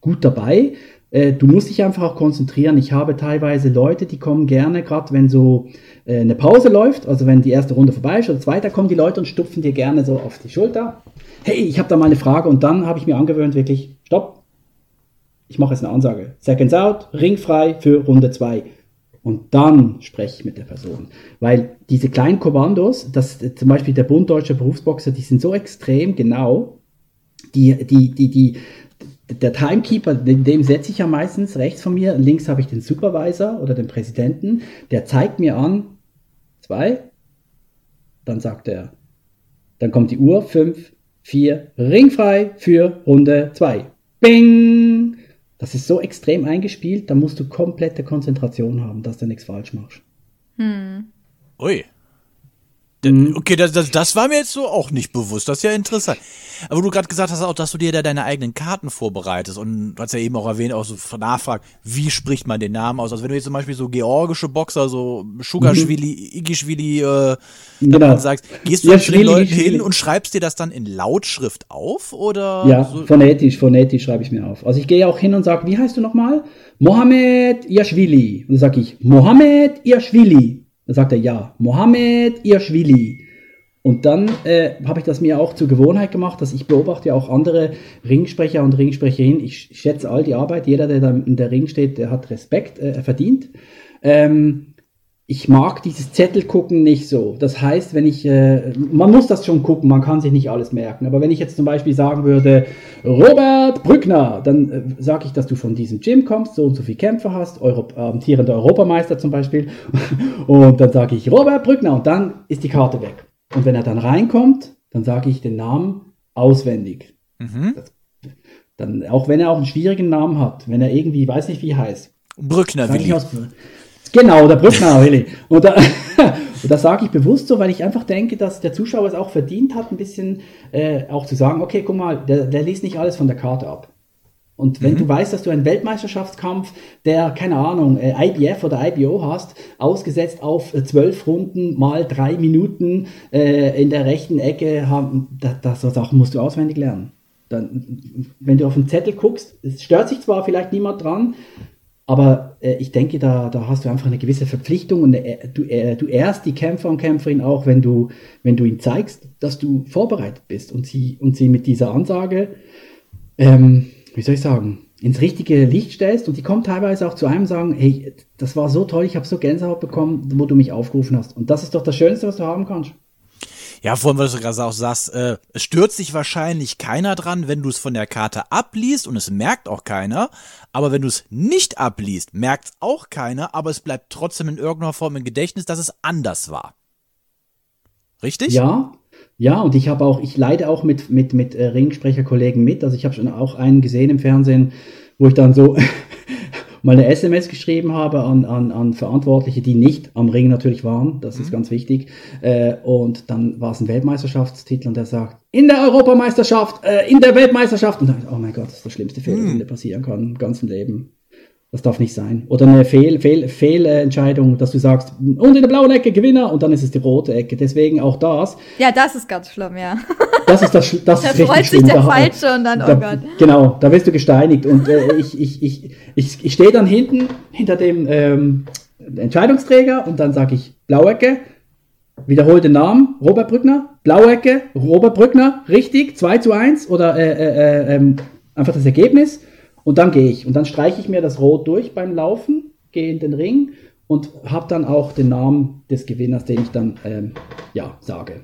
gut dabei. Äh, du musst dich einfach auch konzentrieren. Ich habe teilweise Leute, die kommen gerne, gerade wenn so eine Pause läuft, also wenn die erste Runde vorbei ist oder zweiter, kommen die Leute und stupfen dir gerne so auf die Schulter. Hey, ich habe da mal eine Frage. Und dann habe ich mir angewöhnt, wirklich, stopp, ich mache jetzt eine Ansage. Seconds out, ringfrei für Runde zwei. Und dann spreche ich mit der Person. Weil diese kleinen Kommandos, das, zum Beispiel der Bund Deutscher Berufsboxer, die sind so extrem genau, die, die, die, die, der Timekeeper, dem setze ich ja meistens rechts von mir, links habe ich den Supervisor oder den Präsidenten, der zeigt mir an, zwei, dann sagt er, dann kommt die Uhr, fünf, vier, ringfrei für Runde zwei. Bing! Das ist so extrem eingespielt, da musst du komplette Konzentration haben, dass du nichts falsch machst. Hm. Ui. Okay, das, das, das war mir jetzt so auch nicht bewusst, das ist ja interessant. Aber du gerade gesagt hast auch, dass du dir da deine eigenen Karten vorbereitest und du hast ja eben auch erwähnt, auch so nachfragt, wie spricht man den Namen aus? Also wenn du jetzt zum Beispiel so georgische Boxer, so Schugaschwili, mhm. Igischwili, äh, genau. sagst, gehst du ja, zu den Leuten hin und schreibst dir das dann in Lautschrift auf? Oder ja, so? phonetisch, phonetisch schreibe ich mir auf. Also ich gehe auch hin und sage, wie heißt du nochmal? Mohammed Yashvili. Und dann sage ich, Mohammed Yashvili. Dann sagt er, ja, Mohammed Yashvili. Und dann äh, habe ich das mir auch zur Gewohnheit gemacht, dass ich beobachte ja auch andere Ringsprecher und Ringsprecherinnen. Ich schätze all die Arbeit. Jeder, der da in der Ring steht, der hat Respekt äh, verdient. Ähm, ich mag dieses Zettelgucken nicht so. Das heißt, wenn ich, äh, man muss das schon gucken, man kann sich nicht alles merken. Aber wenn ich jetzt zum Beispiel sagen würde, Robert Brückner, dann äh, sage ich, dass du von diesem Gym kommst, so und so viele Kämpfer hast, Europ- amtierender Europameister zum Beispiel. Und dann sage ich, Robert Brückner, und dann ist die Karte weg. Und wenn er dann reinkommt, dann sage ich den Namen auswendig. Mhm. Das, dann, auch wenn er auch einen schwierigen Namen hat, wenn er irgendwie, weiß nicht wie heißt. Brückner, wie aus. Genau, der Brückner, Willi. Und, da, und das sage ich bewusst so, weil ich einfach denke, dass der Zuschauer es auch verdient hat, ein bisschen äh, auch zu sagen, okay, guck mal, der, der liest nicht alles von der Karte ab. Und wenn mhm. du weißt, dass du einen Weltmeisterschaftskampf, der, keine Ahnung, äh, I B F oder I B O hast, ausgesetzt auf zwölf äh, Runden mal drei Minuten äh, in der rechten Ecke, haben, da, das so Sachen musst du auswendig lernen. Dann, wenn du auf den Zettel guckst, es stört sich zwar vielleicht niemand dran, aber äh, ich denke, da, da hast du einfach eine gewisse Verpflichtung und eine, du, äh, du ehrst die Kämpfer und Kämpferin auch, wenn du, wenn du ihnen zeigst, dass du vorbereitet bist und sie, und sie mit dieser Ansage, ähm, wie soll ich sagen, ins richtige Licht stellst. Und die kommen teilweise auch zu einem und sagen, hey, das war so toll, ich habe so Gänsehaut bekommen, wo du mich aufgerufen hast. Und das ist doch das Schönste, was du haben kannst. Ja, vor allem, weil du gerade auch sagst, äh, es stört sich wahrscheinlich keiner dran, wenn du es von der Karte abliest und es merkt auch keiner, aber wenn du es nicht abliest, merkt es auch keiner, aber es bleibt trotzdem in irgendeiner Form im Gedächtnis, dass es anders war. Richtig? Ja, ja, und ich habe auch, ich leide auch mit, mit, mit äh, Ringsprecherkollegen mit, also ich habe schon auch einen gesehen im Fernsehen, wo ich dann so mal eine S M S geschrieben habe an, an, an Verantwortliche, die nicht am Ring natürlich waren, das mhm. ist ganz wichtig, äh, und dann war es ein Weltmeisterschaftstitel und der sagt, in der Europameisterschaft, äh, in der Weltmeisterschaft, und dann, oh mein Gott, das ist der schlimmste Fehler, mhm. der passieren kann im ganzen Leben. Das darf nicht sein. Oder eine Fehl, Fehl, Fehlentscheidung, dass du sagst, und in der blauen Ecke Gewinner, und dann ist es die rote Ecke. Deswegen auch das. Ja, das ist ganz schlimm, ja. Das ist das, das da ist freut sich schlimm. Der da, Falsche und dann, oh da, Gott. Genau, da wirst du gesteinigt. Und äh, ich, ich, ich, ich, ich stehe dann hinten, hinter dem ähm, Entscheidungsträger, und dann sage ich, blaue Ecke, wiederhole den Namen, Robert Brückner, blaue Ecke, Robert Brückner, richtig, zwei zu eins, oder äh, äh, äh, einfach das Ergebnis. Und dann gehe ich. Und dann streiche ich mir das Rot durch beim Laufen gehe in den Ring und habe dann auch den Namen des Gewinners, den ich dann ähm, ja, sage.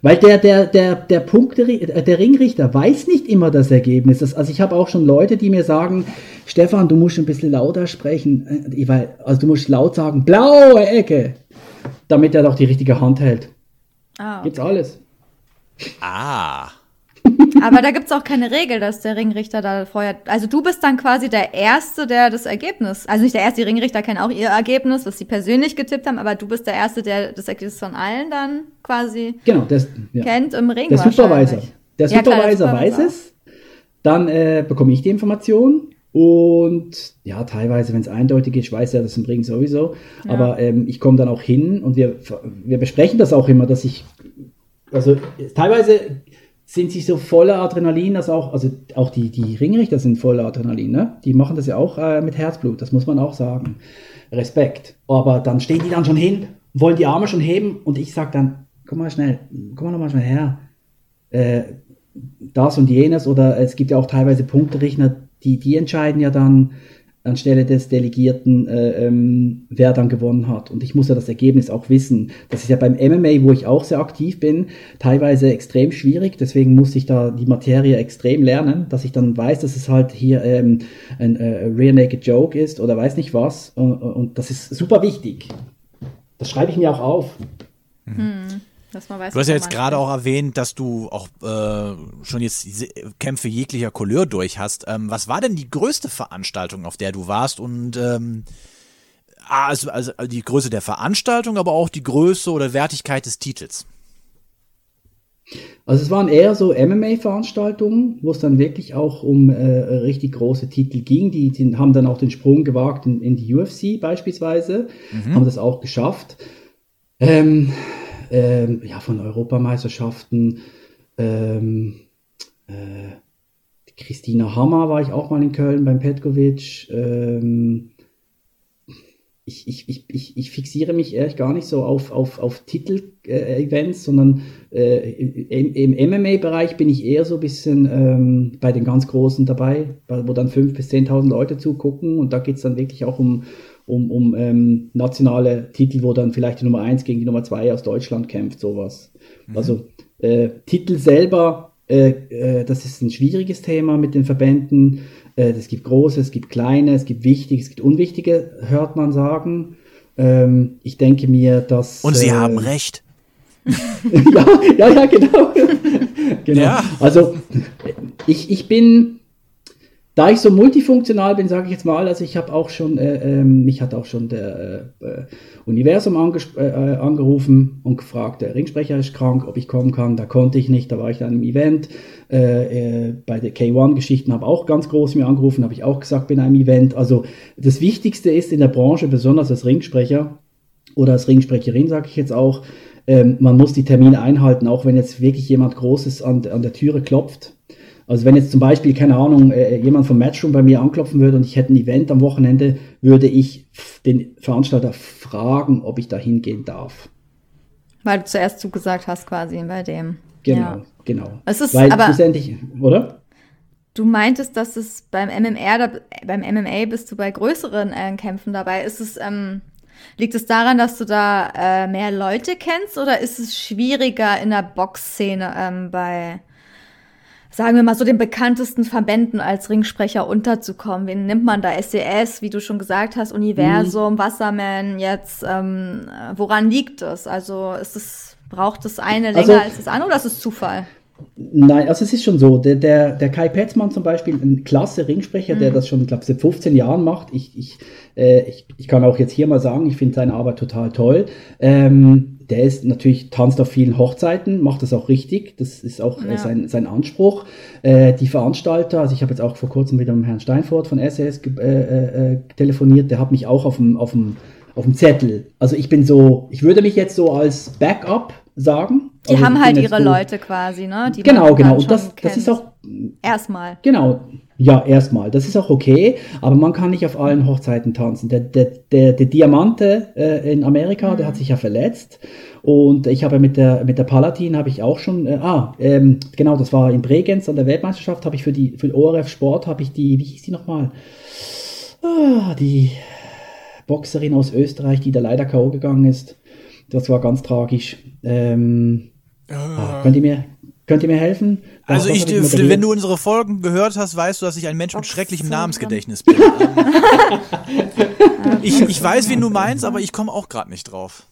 Weil der, der, der, der, Punkt, der Ringrichter weiß nicht immer das Ergebnis. Also ich habe auch schon Leute, die mir sagen, Stefan, du musst ein bisschen lauter sprechen. Also du musst laut sagen, blaue Ecke, damit er doch die richtige Hand hält. Ah, okay. Gibt's alles. Ah. Aber da gibt's auch keine Regel, dass der Ringrichter da vorher... Also du bist dann quasi der Erste, der das Ergebnis... Also nicht der Erste, die Ringrichter kennen auch ihr Ergebnis, was sie persönlich getippt haben, aber du bist der Erste, der das Ergebnis von allen dann quasi genau, das, ja. kennt im Ring. Der Supervisor. Der Supervisor ja, weiß es. Dann äh, bekomme ich die Information und ja, teilweise, wenn es eindeutig ist, weiß er das im Ring sowieso. Ja. Aber ähm, ich komme dann auch hin und wir, wir besprechen das auch immer, dass ich... Also teilweise... sind sie so voller Adrenalin, dass auch, also auch die, die Ringrichter sind voller Adrenalin, ne? Die machen das ja auch äh, mit Herzblut, das muss man auch sagen. Respekt. Aber dann stehen die dann schon hin, wollen die Arme schon heben und ich sag dann, komm mal schnell, komm mal nochmal schnell her. Äh, das und jenes oder es gibt ja auch teilweise Punkterichter, die, die entscheiden ja dann anstelle des Delegierten, äh, ähm, wer dann gewonnen hat. Und ich muss ja das Ergebnis auch wissen. Das ist ja beim M M A, wo ich auch sehr aktiv bin, teilweise extrem schwierig. Deswegen muss ich da die Materie extrem lernen, dass ich dann weiß, dass es halt hier ähm, ein äh, Rear Naked Choke ist oder weiß nicht was. Und, und das ist super wichtig. Das schreibe ich mir auch auf. Mhm. Hm. Dass man weiß, du hast ja jetzt gerade auch erwähnt, dass du auch äh, schon jetzt Kämpfe jeglicher Couleur durch hast. Ähm, was war denn die größte Veranstaltung, auf der du warst? Und ähm, also, also die Größe der Veranstaltung, aber auch die Größe oder Wertigkeit des Titels? Also es waren eher so M M A-Veranstaltungen, wo es dann wirklich auch um äh, richtig große Titel ging. Die, die haben dann auch den Sprung gewagt in, in die U F C beispielsweise, mhm. haben das auch geschafft. Ähm... Ähm, ja, von Europameisterschaften, ähm, äh, Christina Hammer war ich auch mal in Köln beim Petkovic, ähm, ich, ich, ich, ich, ich fixiere mich ehrlich gar nicht so auf, auf, auf Titel-Events, äh, sondern äh, im, im M M A-Bereich bin ich eher so ein bisschen ähm, bei den ganz Großen dabei, wo dann fünftausend bis zehntausend Leute zugucken und da geht es dann wirklich auch um um, um ähm, nationale Titel, wo dann vielleicht die Nummer eins gegen die Nummer zwei aus Deutschland kämpft, sowas. Mhm. Also äh, Titel selber, äh, äh, das ist ein schwieriges Thema mit den Verbänden. Äh, es gibt große, es gibt kleine, es gibt wichtige, es gibt unwichtige, hört man sagen. Ähm, ich denke mir, dass... Und Sie äh, haben recht. ja, ja, ja, genau. genau. Ja. Also ich, ich bin... Da ich so multifunktional bin, sage ich jetzt mal, also ich habe auch schon, äh, äh, mich hat auch schon der äh, Universum anges- äh, angerufen und gefragt, der Ringsprecher ist krank, ob ich kommen kann, da konnte ich nicht, da war ich dann im Event, äh, äh, bei der K eins Geschichten habe auch ganz groß mir angerufen, habe ich auch gesagt, bin einem Event, also das Wichtigste ist in der Branche, besonders als Ringsprecher oder als Ringsprecherin, sage ich jetzt auch, äh, man muss die Termine einhalten, auch wenn jetzt wirklich jemand Großes an, an der Türe klopft. Also wenn jetzt zum Beispiel, keine Ahnung, jemand vom Matchroom bei mir anklopfen würde und ich hätte ein Event am Wochenende, würde ich den Veranstalter fragen, ob ich da hingehen darf. Weil du zuerst zugesagt hast quasi bei dem. Genau, ja. genau. Es ist Weil aber, schlussendlich, oder? Du meintest, dass es beim M M R, beim M M A bist du bei größeren äh, Kämpfen dabei. Ist es, ähm, liegt es daran, dass du da äh, mehr Leute kennst oder ist es schwieriger in der Boxszene ähm, bei... sagen wir mal, so den bekanntesten Verbänden als Ringsprecher unterzukommen? Wen nimmt man da? S E S, wie du schon gesagt hast, Universum, mhm. Wasserman, jetzt, ähm, woran liegt das? Also ist es, braucht das eine länger also, als das andere oder ist es Zufall? Nein, also es ist schon so, der, der, der Kai Petzmann zum Beispiel, ein klasse Ringsprecher, mhm. der das schon, glaube ich, seit fünfzehn Jahren macht. Ich, ich, äh, ich, ich kann auch jetzt hier mal sagen, ich finde seine Arbeit total toll. Ähm, Der ist natürlich, tanzt auf vielen Hochzeiten, macht das auch richtig, das ist auch ja. äh, sein, sein Anspruch. Äh, die Veranstalter, also ich habe jetzt auch vor kurzem wieder mit Herrn Steinfurt von S E S ge- äh, äh, telefoniert, der hat mich auch auf dem, auf dem, auf dem Zettel. Also ich bin so, ich würde mich jetzt so als Backup sagen. Die also haben halt ihre so, Leute quasi, ne? Die genau, genau. Und das, das ist auch... Erstmal. Genau. Ja, erstmal. Das ist auch okay, aber man kann nicht auf allen Hochzeiten tanzen. Der, der, der, der Diamante äh, in Amerika, mhm. der hat sich ja verletzt. Und ich habe mit der, mit der Palatin habe ich auch schon... Äh, ah, ähm, genau, das war in Bregenz an der Weltmeisterschaft, habe ich für die für O R F Sport, habe ich die... Wie hieß die nochmal? Ah, die... Boxerin aus Österreich, die da leider K O gegangen ist. Das war ganz tragisch. Ähm, ah. Ah, könnt ihr mir... Könnt ihr mir helfen? Da also, ich, ich wenn du unsere Folgen gehört hast, weißt du, dass ich ein Mensch mit schrecklichem Namensgedächtnis bin. ich, ich weiß, wen du meinst, aber ich komme auch gerade nicht drauf.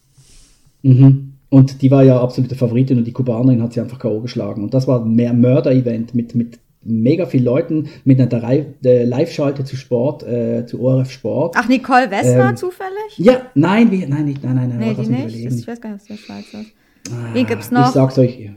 Mhm. Und die war ja absolute Favoritin und die Kubanerin hat sie einfach K O geschlagen. Und das war ein Mörder-Event mit, mit mega vielen Leuten, mit einer äh, Live-Schalte zu Sport, äh, zu O R F Sport. Ach, Nicole Wessner ähm, zufällig? Ja, nein, wie, nein, nicht, nein, nein, nein. Nee, die nicht. Das, ich weiß gar nicht, was du Schweiz hast. Ah, wen gibt's noch? Ich sag's euch.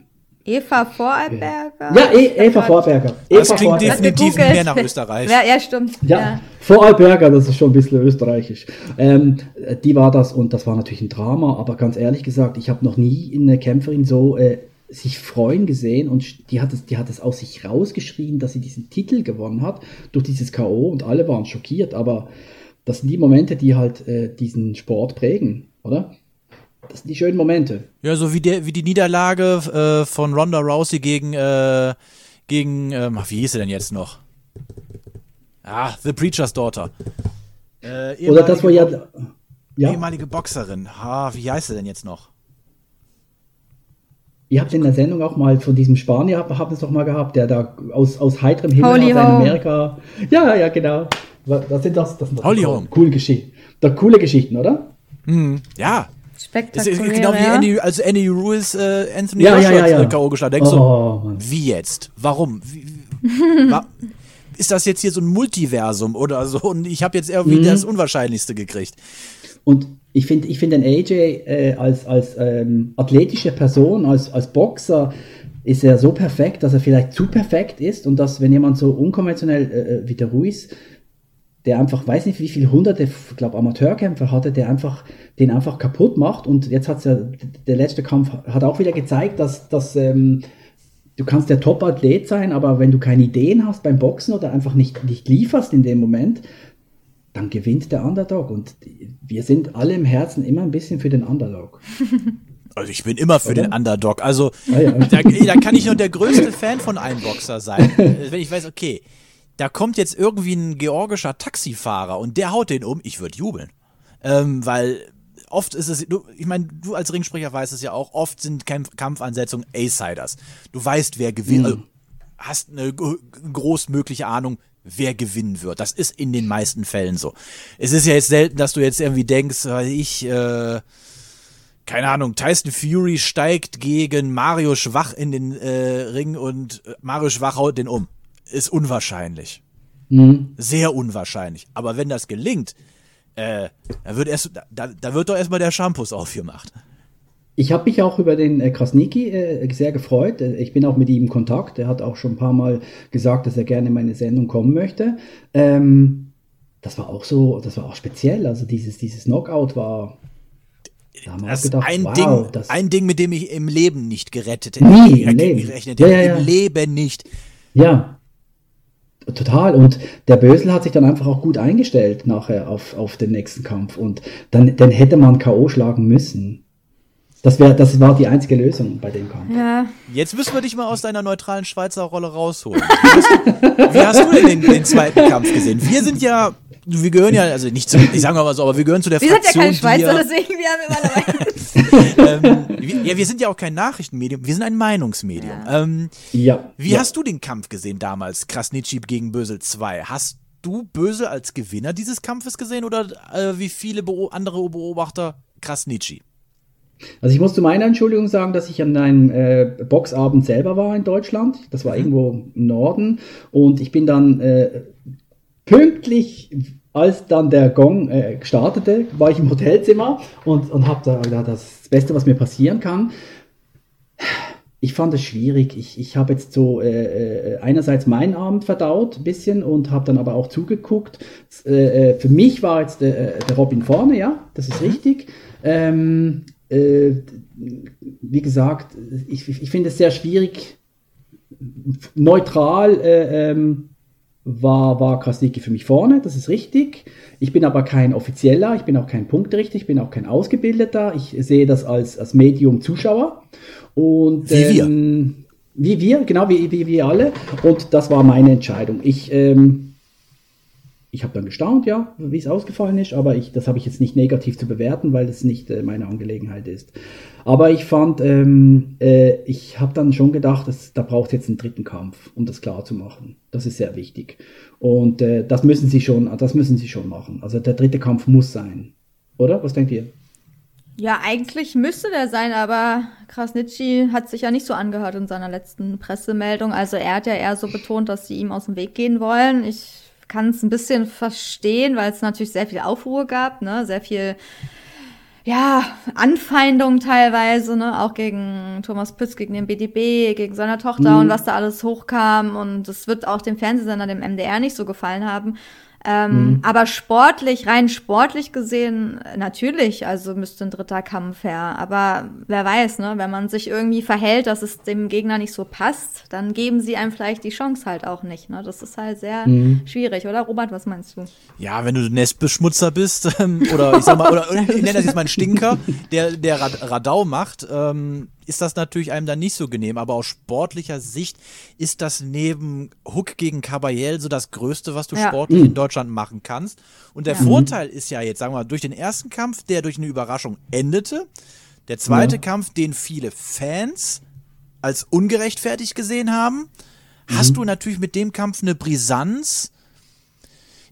Eva Vorarlberger? Ja, e- Eva Vorarlberger. Eva das klingt Vorarlberger. Definitiv mehr nach Österreich. Ja, ja stimmt. Ja. Ja. Vorarlberger, das ist schon ein bisschen österreichisch. Ähm, die war das und das war natürlich ein Drama, aber ganz ehrlich gesagt, ich habe noch nie eine Kämpferin so äh, sich freuen gesehen und die hat, es, die hat es aus sich rausgeschrien, dass sie diesen Titel gewonnen hat durch dieses K O und alle waren schockiert, aber das sind die Momente, die halt äh, diesen Sport prägen, oder? Das sind die schönen Momente. Ja, so wie, der, wie die Niederlage äh, von Ronda Rousey gegen, äh, gegen ähm, ach, wie hieß sie denn jetzt noch? Ah, The Preacher's Daughter. Äh, Oder das war ja, ja. Ehemalige Boxerin. Ah, wie heißt sie denn jetzt noch? Ihr habt in der Sendung auch mal von diesem Spanier, habt, habt es doch mal gehabt, der da aus, aus heiterem Himmel in Amerika. Ja, ja, genau. Das sind doch das, das cool, coole Geschichten. Coole Geschichten, oder? Hm, ja. Spektakulär. Genau wie Andy, also Andy Ruiz, äh, Anthony Joshua ja, ja, ja, ja. K O geschlagen. Denkst du, oh, so, wie jetzt? Warum? Wie, wie, war, ist das jetzt hier so ein Multiversum oder so? Und ich habe jetzt irgendwie mhm. das Unwahrscheinlichste gekriegt. Und ich finde ich find den A J äh, als, als ähm, athletische Person, als, als Boxer, ist er so perfekt, dass er vielleicht zu perfekt ist und dass, wenn jemand so unkonventionell äh, wie der Ruiz, der einfach, weiß nicht wie viele hunderte, ich glaube Amateurkämpfer hatte, der einfach den einfach kaputt macht und jetzt hat's ja, der letzte Kampf hat auch wieder gezeigt, dass, dass ähm, du kannst der Top-Athlet sein, aber wenn du keine Ideen hast beim Boxen oder einfach nicht, nicht lieferst in dem Moment, dann gewinnt der Underdog und wir sind alle im Herzen immer ein bisschen für den Underdog. Also ich bin immer für Oder? den Underdog, also ah, ja. da, da kann ich nur der größte Fan von einem Boxer sein, wenn ich weiß, okay, da kommt jetzt irgendwie ein georgischer Taxifahrer und der haut den um, ich würde jubeln. Ähm, weil oft ist es, du, ich meine, du als Ringsprecher weißt es ja auch, oft sind Kämpf- Kampfansetzungen A-Siders. Du weißt, wer gewinnt, mhm. also, hast eine g- großmögliche Ahnung, wer gewinnen wird. Das ist in den meisten Fällen so. Es ist ja jetzt selten, dass du jetzt irgendwie denkst, ich, äh, keine Ahnung, Tyson Fury steigt gegen Mario Schwach in den äh, Ring und Mario Schwach haut den um. Ist unwahrscheinlich. Mhm. Sehr unwahrscheinlich. Aber wenn das gelingt, äh, da, wird erst, da, da wird doch erstmal der Shampoos aufgemacht. Ich habe mich auch über den äh, Krasniqi äh, sehr gefreut. Ich bin auch mit ihm in Kontakt. Er hat auch schon ein paar Mal gesagt, dass er gerne in meine Sendung kommen möchte. Ähm, das war auch so, das war auch speziell. Also dieses, dieses Knockout war... Da das gedacht, ein, wow, Ding, das ein Ding, mit dem ich im Leben nicht gerettet hätte. Nie, im Leben. Gerechnet, ja, ja, ja. Im Leben nicht. Ja. Total. Und der Bösel hat sich dann einfach auch gut eingestellt nachher auf, auf den nächsten Kampf. Und dann, dann hätte man K O schlagen müssen. Das, wär, das war die einzige Lösung bei dem Kampf. Ja. Jetzt müssen wir dich mal aus deiner neutralen Schweizer Rolle rausholen. Wie hast du denn den, den zweiten Kampf gesehen? Wir sind ja, wir gehören ja, also nicht zu, ich sage mal so, aber wir gehören zu der wir Fraktion. Wir sind ja keine Schweizer, deswegen wir haben immer eine Meinung. ähm, ja, wir sind ja auch kein Nachrichtenmedium, wir sind ein Meinungsmedium. Ja. Ähm, ja. Wie ja. hast du den Kampf gesehen damals, Krasniqi gegen Bösel zwei? Hast du Bösel als Gewinner dieses Kampfes gesehen oder äh, wie viele Beo- andere Beobachter Krasniqi? Also ich muss zu meiner Entschuldigung sagen, dass ich an einem äh, Boxabend selber war in Deutschland. Das war irgendwo im Norden. Und ich bin dann äh, pünktlich, als dann der Gong äh, startete, war ich im Hotelzimmer und, und habe da gedacht, das ist das Beste, was mir passieren kann. Ich fand es schwierig. Ich, ich habe jetzt so äh, einerseits meinen Abend verdaut ein bisschen und habe dann aber auch zugeguckt. Äh, für mich war jetzt äh, der Robin vorne, ja, das ist richtig. Ähm, Wie gesagt, ich, ich finde es sehr schwierig. Neutral äh, ähm, war, war Krasniqi für mich vorne, das ist richtig. Ich bin aber kein Offizieller, ich bin auch kein Punkterichter, ich bin auch kein Ausgebildeter. Ich sehe das als, als Medium-Zuschauer. Und, wie ähm, wir. Wie wir, genau, wie, wie wir alle. Und das war meine Entscheidung. Ich... Ähm, Ich habe dann gestaunt, ja, wie es ausgefallen ist, aber ich, das habe ich jetzt nicht negativ zu bewerten, weil es nicht äh, meine Angelegenheit ist. Aber ich fand, ähm, äh, ich habe dann schon gedacht, dass, da braucht es jetzt einen dritten Kampf, um das klar zu machen. Das ist sehr wichtig. Und äh, das müssen sie schon, das müssen sie schon machen. Also der dritte Kampf muss sein. Oder? Was denkt ihr? Ja, eigentlich müsste der sein, aber Krasniqi hat sich ja nicht so angehört in seiner letzten Pressemeldung. Also er hat ja eher so betont, dass sie ihm aus dem Weg gehen wollen. Ich kann es ein bisschen verstehen, weil es natürlich sehr viel Aufruhr gab, ne, sehr viel, ja, Anfeindung teilweise, ne, auch gegen Thomas Pütz, gegen den B D B, gegen seine Tochter mhm. und was da alles hochkam, und das wird auch dem Fernsehsender, dem M D R, nicht so gefallen haben. Ähm, mhm. Aber sportlich, rein sportlich gesehen, natürlich, also müsste ein dritter Kampf her. Aber wer weiß, ne, wenn man sich irgendwie verhält, dass es dem Gegner nicht so passt, dann geben sie einem vielleicht die Chance halt auch nicht. Ne? Das ist halt sehr mhm. schwierig, oder Robert, was meinst du? Ja, wenn du Nestbeschmutzer bist, ähm, oder ich sag mal, oder ich nenne das jetzt mal einen Stinker, der, der Radau macht, ähm, ist das natürlich einem dann nicht so genehm. Aber aus sportlicher Sicht ist das neben Huck gegen Kabayel so das Größte, was du ja. sportlich mhm. in Deutschland machen kannst. Und der ja. Vorteil ist ja jetzt, sagen wir mal, durch den ersten Kampf, der durch eine Überraschung endete, der zweite ja. Kampf, den viele Fans als ungerechtfertigt gesehen haben, mhm. hast du natürlich mit dem Kampf eine Brisanz,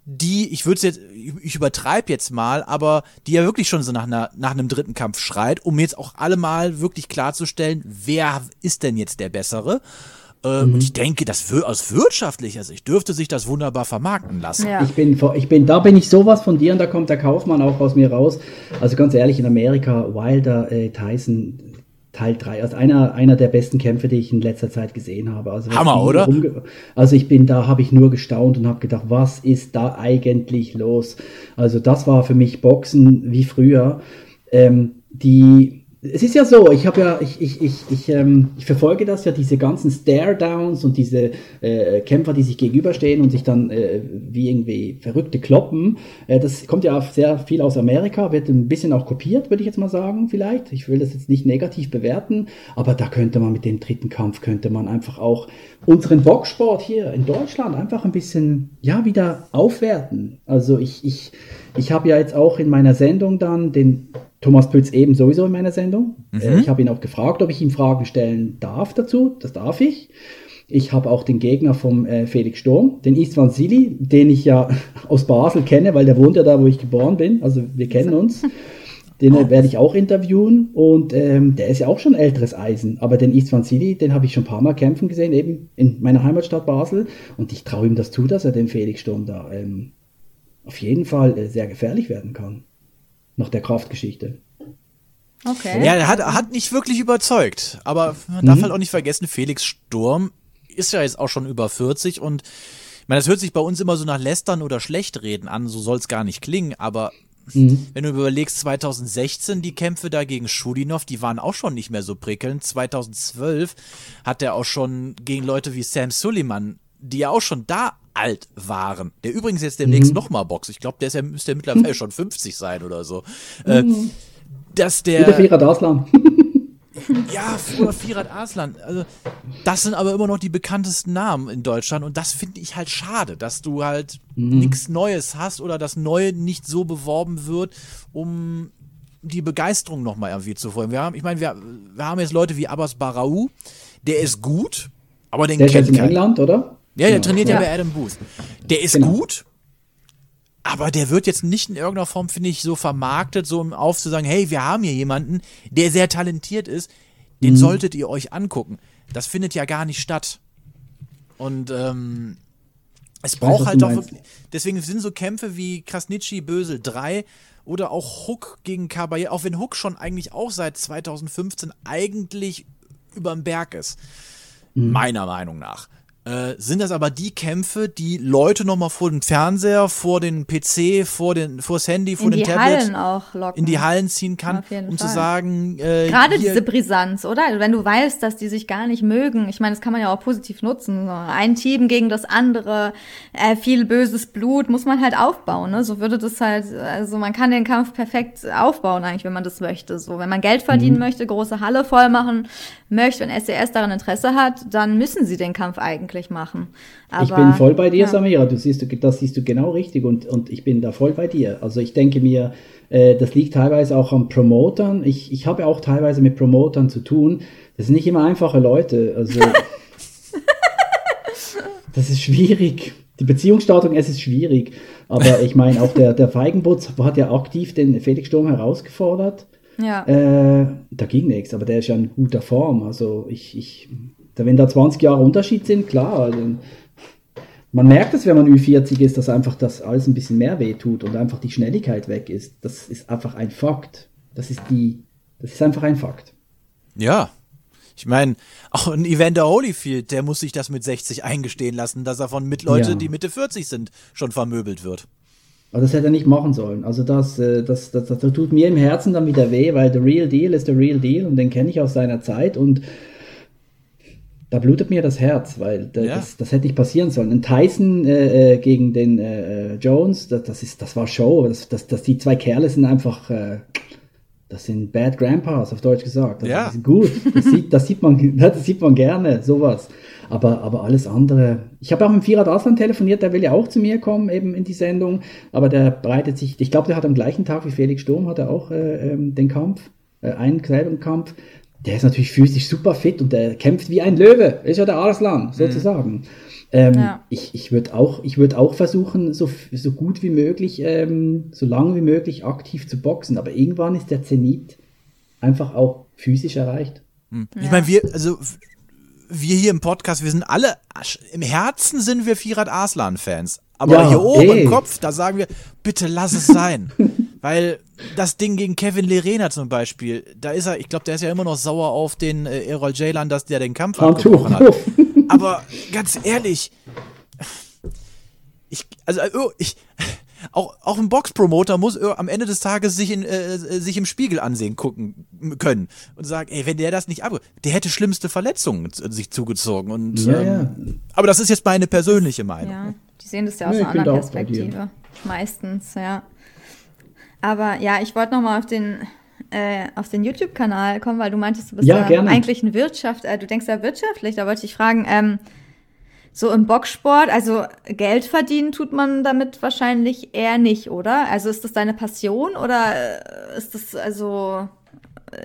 die, ich würde jetzt, ich übertreibe jetzt mal, aber die ja wirklich schon so nach, einer, nach einem dritten Kampf schreit, um jetzt auch alle mal wirklich klarzustellen, wer ist denn jetzt der Bessere? Äh, mhm. Und ich denke, das w- aus wirtschaftlicher Sicht dürfte sich das wunderbar vermarkten lassen. Ja. Ich bin, ich bin, da bin ich sowas von dir, und da kommt der Kaufmann auch aus mir raus. Also ganz ehrlich, in Amerika, Wilder, äh, Tyson, Teil drei, also einer, einer der besten Kämpfe, die ich in letzter Zeit gesehen habe. Also Hammer, oder? Rumge- also ich bin da, habe ich nur gestaunt und habe gedacht, was ist da eigentlich los? Also das war für mich Boxen wie früher. Ähm, die, es ist ja so, ich habe ja, ich, ich, ich, ich, ähm, ich verfolge das ja, diese ganzen Stare-Downs und diese äh, Kämpfer, die sich gegenüberstehen und sich dann äh, wie irgendwie Verrückte kloppen. Äh, das kommt ja sehr viel aus Amerika, wird ein bisschen auch kopiert, würde ich jetzt mal sagen, vielleicht. Ich will das jetzt nicht negativ bewerten, aber da könnte man mit dem dritten Kampf, könnte man einfach auch unseren Boxsport hier in Deutschland einfach ein bisschen, ja, wieder aufwerten. Also ich, ich, ich habe ja jetzt auch in meiner Sendung dann den Thomas Pütz eben sowieso in meiner Sendung. Mhm. Ich habe ihn auch gefragt, ob ich ihm Fragen stellen darf dazu. Das darf ich. Ich habe auch den Gegner vom äh, Felix Sturm, den Istvan Szili, den ich ja aus Basel kenne, weil der wohnt ja da, wo ich geboren bin. Also wir kennen uns. Den äh, werde ich auch interviewen. Und ähm, der ist ja auch schon älteres Eisen. Aber den Istvan Szili, den habe ich schon ein paar Mal kämpfen gesehen, eben in meiner Heimatstadt Basel. Und ich traue ihm das zu, dass er dem Felix Sturm da ähm, auf jeden Fall äh, sehr gefährlich werden kann. Nach der Kraftgeschichte. Okay. Ja, er hat, hat nicht wirklich überzeugt. Aber man darf mhm. halt auch nicht vergessen, Felix Sturm ist ja jetzt auch schon über vierzig. Und ich meine, das hört sich bei uns immer so nach Lästern oder Schlechtreden an. So soll es gar nicht klingen. Aber mhm. wenn du überlegst, zwanzig sechzehn, die Kämpfe da gegen Schudinov, die waren auch schon nicht mehr so prickelnd. zwanzig zwölf hat er auch schon gegen Leute wie Sam Sullivan, die ja auch schon da alt waren, der übrigens jetzt demnächst mhm. nochmal boxt. Ich glaube, der ist ja, müsste ja mittlerweile schon fünfzig sein oder so. Äh, mhm. Dass der. Oder Firat Arslan. Ja, oder Firat Arslan. Also, das sind aber immer noch die bekanntesten Namen in Deutschland, und das finde ich halt schade, dass du halt mhm. nichts Neues hast oder das Neue nicht so beworben wird, um die Begeisterung nochmal irgendwie zu folgen. Wir haben, ich meine, wir, wir haben jetzt Leute wie Abbas Barraou, der ist gut, aber den der kennt keiner. Der ist in England, oder? Ja, der genau, trainiert ja bei Adam Booth. Der ist genau. gut, aber der wird jetzt nicht in irgendeiner Form, finde ich, so vermarktet, so um aufzusagen, hey, wir haben hier jemanden, der sehr talentiert ist, den mhm. solltet ihr euch angucken. Das findet ja gar nicht statt. Und ähm, es ich braucht weiß, halt auch, deswegen sind so Kämpfe wie Krasniqi Bösel drei oder auch Huck gegen Kabayel, auch wenn Huck schon eigentlich auch seit zwanzig fünfzehn eigentlich überm Berg ist, mhm. meiner Meinung nach. Äh, sind das aber die Kämpfe, die Leute nochmal vor dem Fernseher, vor den P C, vor den, vors Handy, vor dem Tablet, Hallen auch locken. In die Hallen ziehen kann, ja, um Fall. zu sagen, äh, gerade diese Brisanz, oder? Wenn du weißt, dass die sich gar nicht mögen, ich meine, das kann man ja auch positiv nutzen. Ein Team gegen das andere, äh, viel böses Blut muss man halt aufbauen, ne? So würde das halt, also man kann den Kampf perfekt aufbauen eigentlich, wenn man das möchte. So, wenn man Geld verdienen mhm. möchte, große Halle voll machen möchte und S E S daran Interesse hat, dann müssen sie den Kampf eigentlich möglich machen. Aber, ich bin voll bei dir, ja. Samira, du siehst, das siehst du genau richtig und, und ich bin da voll bei dir. Also ich denke mir, äh, das liegt teilweise auch an Promotern. Ich, ich habe auch teilweise mit Promotern zu tun. Das sind nicht immer einfache Leute. Also das ist schwierig. Die Beziehungsstattung, es ist schwierig. Aber ich meine, auch der, der Feigenbutz hat ja aktiv den Felix Sturm herausgefordert. Ja. Äh, da ging nichts, aber der ist ja in guter Form. Also ich, ich, wenn da zwanzig Jahre Unterschied sind, klar. Dann, man merkt es, wenn man Ü vierzig ist, dass einfach das alles ein bisschen mehr wehtut und einfach die Schnelligkeit weg ist. Das ist einfach ein Fakt. Das ist die, das ist einfach ein Fakt. Ja. Ich meine, auch ein Evander Holyfield, der muss sich das mit sechzig eingestehen lassen, dass er von Mitleuten, ja. die Mitte vierzig sind, schon vermöbelt wird. Aber das hätte er nicht machen sollen. Also das, das, das, das tut mir im Herzen dann wieder weh, weil the real deal ist the real deal und den kenne ich aus seiner Zeit und da blutet mir das Herz, weil da, ja. das, das hätte nicht passieren sollen. Ein Tyson äh, gegen den äh, Jones, das, das, ist, das war Show. Das, das, das, die zwei Kerle sind einfach... Äh, Das sind Bad Grandpas, auf Deutsch gesagt. Das ja. ist gut. Das sieht, das, sieht man, das sieht man gerne, sowas. Aber, aber alles andere. Ich habe auch mit Firat Arslan telefoniert, der will ja auch zu mir kommen, eben in die Sendung. Aber der breitet sich, ich glaube, der hat am gleichen Tag wie Felix Sturm, hat er auch äh, den Kampf, äh, einen selben Kampf. Der ist natürlich physisch super fit und der kämpft wie ein Löwe. Ist ja der Arslan, sozusagen. Mhm. Ähm, ja. Ich, ich würde auch, ich würd auch versuchen, so, so gut wie möglich, ähm, so lange wie möglich aktiv zu boxen. Aber irgendwann ist der Zenit einfach auch physisch erreicht. Hm. Ja. Ich meine, wir, also, wir hier im Podcast, wir sind alle, im Herzen sind wir Firat Arslan-Fans. Aber ja, hier oben ey. im Kopf, da sagen wir, bitte lass es sein. Weil das Ding gegen Kevin Lerena zum Beispiel, da ist er, ich glaube, der ist ja immer noch sauer auf den äh, Erol Ceylan, dass der den Kampf abgebrochen hat. Aber ganz ehrlich, ich, also ich, auch, auch ein Box-Promoter muss am Ende des Tages sich, in, äh, sich im Spiegel ansehen gucken können und sagen, ey, wenn der das nicht ab, der hätte schlimmste Verletzungen sich zugezogen. Und, ja, ähm, ja. Aber das ist jetzt meine persönliche Meinung. Ja, die sehen das ja aus nee, einer anderen Perspektive. Meistens, ja. Aber ja, ich wollte nochmal auf den... auf den YouTube-Kanal kommen, weil du meintest, du bist ja, ja eigentlich ein Wirtschaft, äh, du denkst ja wirtschaftlich, da wollte ich fragen, ähm, so im Boxsport, also Geld verdienen tut man damit wahrscheinlich eher nicht, oder? Also ist das deine Passion oder ist das also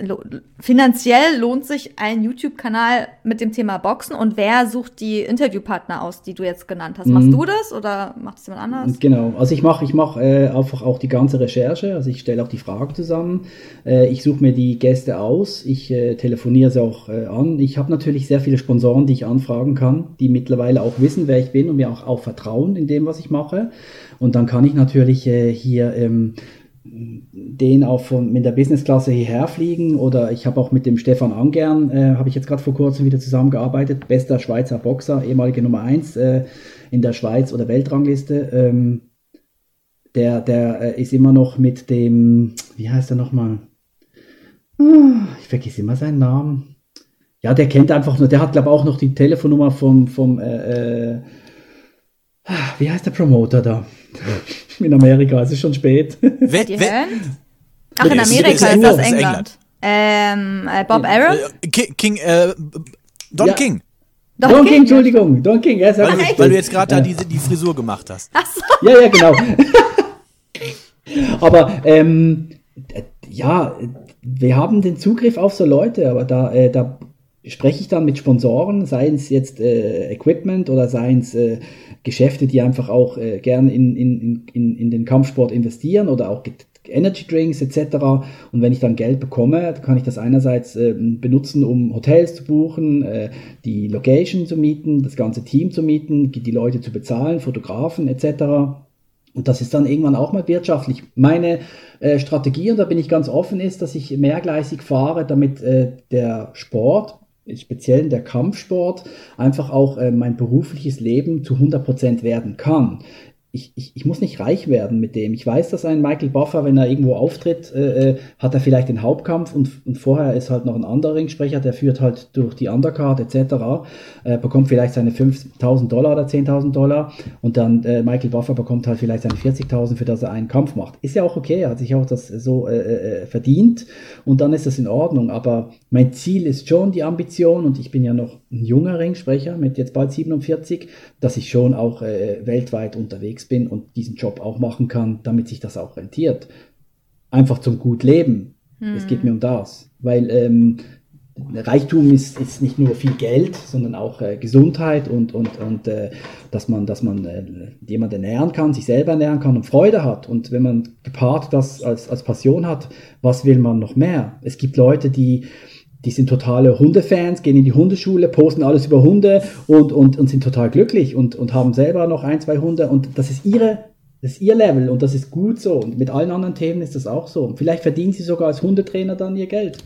lo- finanziell lohnt sich ein YouTube-Kanal mit dem Thema Boxen und wer sucht die Interviewpartner aus, die du jetzt genannt hast? Mhm. Machst du das oder macht es jemand anders? Genau, also ich mache ich mach, äh, einfach auch die ganze Recherche, also ich stelle auch die Fragen zusammen, äh, ich suche mir die Gäste aus, ich äh, telefoniere sie auch äh, an, ich habe natürlich sehr viele Sponsoren, die ich anfragen kann, die mittlerweile auch wissen, wer ich bin und mir auch, auch vertrauen in dem, was ich mache und dann kann ich natürlich äh, hier... Ähm, den auch von, mit der Businessklasse hierher fliegen oder ich habe auch mit dem Stefan Angern, äh, habe ich jetzt gerade vor kurzem wieder zusammengearbeitet, bester Schweizer Boxer, ehemalige Nummer eins äh, in der Schweiz oder Weltrangliste. Ähm, der der äh, ist immer noch mit dem, wie heißt er nochmal? Ah, ich vergesse immer seinen Namen. Ja, der kennt einfach nur, der hat glaube ich auch noch die Telefonnummer vom, vom äh, äh, wie heißt der Promoter da? In Amerika, es ist schon spät. We- die We- Ach, in Amerika ist das England. England. Ähm, äh, Bob Arum? King, King äh, Don ja. King. Don, Don King, King, Entschuldigung, Don King. Ja, weil, du, weil du jetzt gerade ja. da die, die Frisur gemacht hast. Ach so. Ja, ja, genau. Aber, ähm, ja, wir haben den Zugriff auf so Leute, aber da, äh, da spreche ich dann mit Sponsoren, seien es jetzt äh, Equipment oder seien es äh, Geschäfte, die einfach auch äh, gerne in, in, in, in den Kampfsport investieren oder auch Energy Drinks et cetera. Und wenn ich dann Geld bekomme, kann ich das einerseits äh, benutzen, um Hotels zu buchen, äh, die Location zu mieten, das ganze Team zu mieten, die Leute zu bezahlen, Fotografen et cetera. Und das ist dann irgendwann auch mal wirtschaftlich. Meine äh, Strategie, und da bin ich ganz offen, ist, dass ich mehrgleisig fahre, damit äh, der Sport, speziell der Kampfsport, einfach auch äh, mein berufliches Leben zu hundert Prozent werden kann. Ich, ich, ich muss nicht reich werden mit dem. Ich weiß, dass ein Michael Buffer, wenn er irgendwo auftritt, äh, hat er vielleicht den Hauptkampf und, und vorher ist halt noch ein anderer Ringsprecher, der führt halt durch die Undercard et cetera, äh, bekommt vielleicht seine fünftausend Dollar oder zehntausend Dollar und dann äh, Michael Buffer bekommt halt vielleicht seine vierzigtausend, für das er einen Kampf macht. Ist ja auch okay, er hat sich auch das so äh, äh, verdient und dann ist das in Ordnung, aber mein Ziel ist schon die Ambition und ich bin ja noch ein junger Ringsprecher mit jetzt bald siebenundvierzig, dass ich schon auch äh, weltweit unterwegs bin und diesen Job auch machen kann, damit sich das auch rentiert. Einfach zum gut Leben. Hm. Es geht mir um das. Weil ähm, Reichtum ist, ist nicht nur viel Geld, sondern auch äh, Gesundheit und, und, und äh, dass man, dass man äh, jemanden ernähren kann, sich selber ernähren kann und Freude hat. Und wenn man gepaart das als, als Passion hat, was will man noch mehr? Es gibt Leute, die Die sind totale Hundefans, gehen in die Hundeschule, posten alles über Hunde und, und, und sind total glücklich und, und haben selber noch ein, zwei Hunde. Und das ist ihre, das ist ihr Level und das ist gut so. Und mit allen anderen Themen ist das auch so. Und vielleicht verdienen sie sogar als Hundetrainer dann ihr Geld.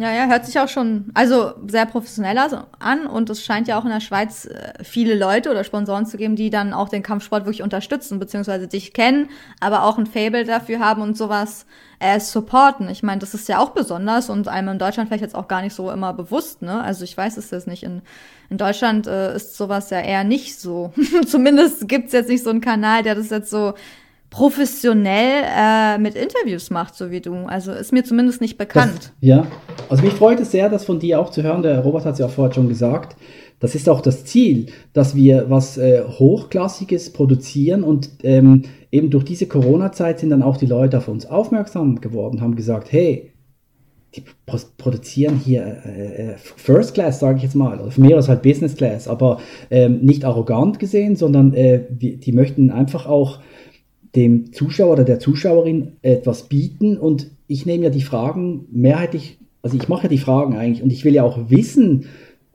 Ja, ja, hört sich auch schon also sehr professionell an. Und es scheint ja auch in der Schweiz viele Leute oder Sponsoren zu geben, die dann auch den Kampfsport wirklich unterstützen, beziehungsweise dich kennen, aber auch ein Faible dafür haben und sowas äh, supporten. Ich meine, das ist ja auch besonders und einem in Deutschland vielleicht jetzt auch gar nicht so immer bewusst, ne? Also ich weiß es jetzt nicht. In, in Deutschland äh, ist sowas ja eher nicht so. Zumindest gibt's jetzt nicht so einen Kanal, der das jetzt so professionell äh, mit Interviews macht, so wie du. Also ist mir zumindest nicht bekannt. Das, ja, also mich freut es sehr, das von dir auch zu hören. Der Robert hat es ja auch vorher schon gesagt. Das ist auch das Ziel, dass wir was äh, Hochklassiges produzieren und ähm, eben durch diese Corona-Zeit sind dann auch die Leute auf uns aufmerksam geworden, haben gesagt, hey, die pro- produzieren hier äh, First Class, sage ich jetzt mal, oder für mich ist halt Business Class, aber ähm, nicht arrogant gesehen, sondern äh, die, die möchten einfach auch dem Zuschauer oder der Zuschauerin etwas bieten und ich nehme ja die Fragen mehrheitlich, also ich mache ja die Fragen eigentlich und ich will ja auch wissen,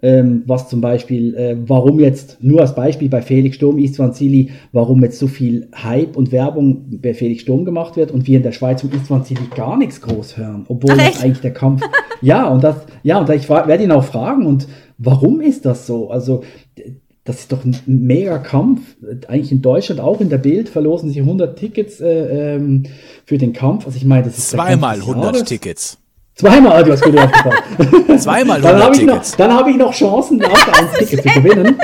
ähm, was zum Beispiel, äh, warum jetzt, nur als Beispiel bei Felix Sturm, Istvan Szili, warum jetzt so viel Hype und Werbung bei Felix Sturm gemacht wird und wir in der Schweiz um Istvan Szili gar nichts groß hören, obwohl das eigentlich der Kampf, ja und das, ja und ich fra- werde ihn auch fragen und warum ist das so, also das ist doch ein mega Kampf. Eigentlich in Deutschland, auch in der Bild, verlosen sie hundert Tickets äh, ähm, für den Kampf. Also ich meine, das ist zweimal hundert Tickets. Zweimal, du hast gut aufgepasst. Zweimal hundert Tickets. Noch, dann habe ich noch Chancen, auch ein Ticket zu gewinnen.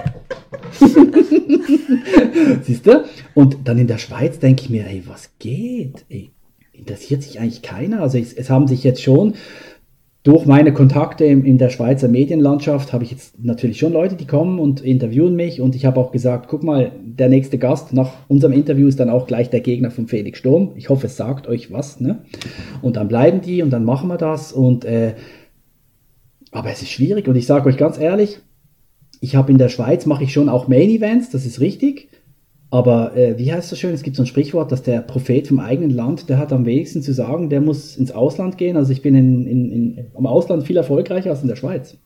Siehst du? Und dann in der Schweiz denke ich mir, ey, was geht? Ey, interessiert sich eigentlich keiner? Also es, es haben sich jetzt schon... Durch meine Kontakte in der Schweizer Medienlandschaft habe ich jetzt natürlich schon Leute, die kommen und interviewen mich und ich habe auch gesagt, guck mal, der nächste Gast nach unserem Interview ist dann auch gleich der Gegner von Felix Sturm. Ich hoffe, es sagt euch was, ne? Und dann bleiben die und dann machen wir das und äh, aber es ist schwierig und ich sage euch ganz ehrlich, ich habe in der Schweiz, mache ich schon auch Main-Events, das ist richtig, aber äh, wie heißt das schön, es gibt so ein Sprichwort, dass der Prophet vom eigenen Land, der hat am wenigsten zu sagen, der muss ins Ausland gehen. Also ich bin in, in, in, im Ausland viel erfolgreicher als in der Schweiz.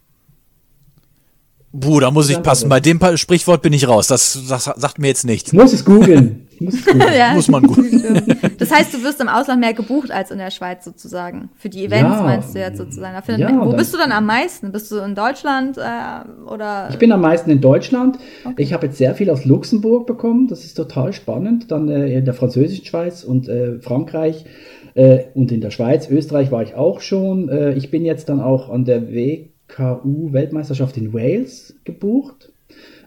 Bruder, muss ich passen. Bei dem Sprichwort bin ich raus. Das, das sagt mir jetzt nichts. Ich muss es googeln. Muss, es googeln. Ja. Muss man googeln. Das heißt, du wirst im Ausland mehr gebucht als in der Schweiz sozusagen. Für die Events ja, meinst du jetzt sozusagen. Da ja, man, wo bist du dann am meisten? Bist du in Deutschland äh, oder? Ich bin am meisten in Deutschland. Okay. Ich habe jetzt sehr viel aus Luxemburg bekommen. Das ist total spannend. Dann äh, in der französischen Schweiz und äh, Frankreich äh, und in der Schweiz. Österreich war ich auch schon. Äh, ich bin jetzt dann auch an der Weg K U-Weltmeisterschaft in Wales gebucht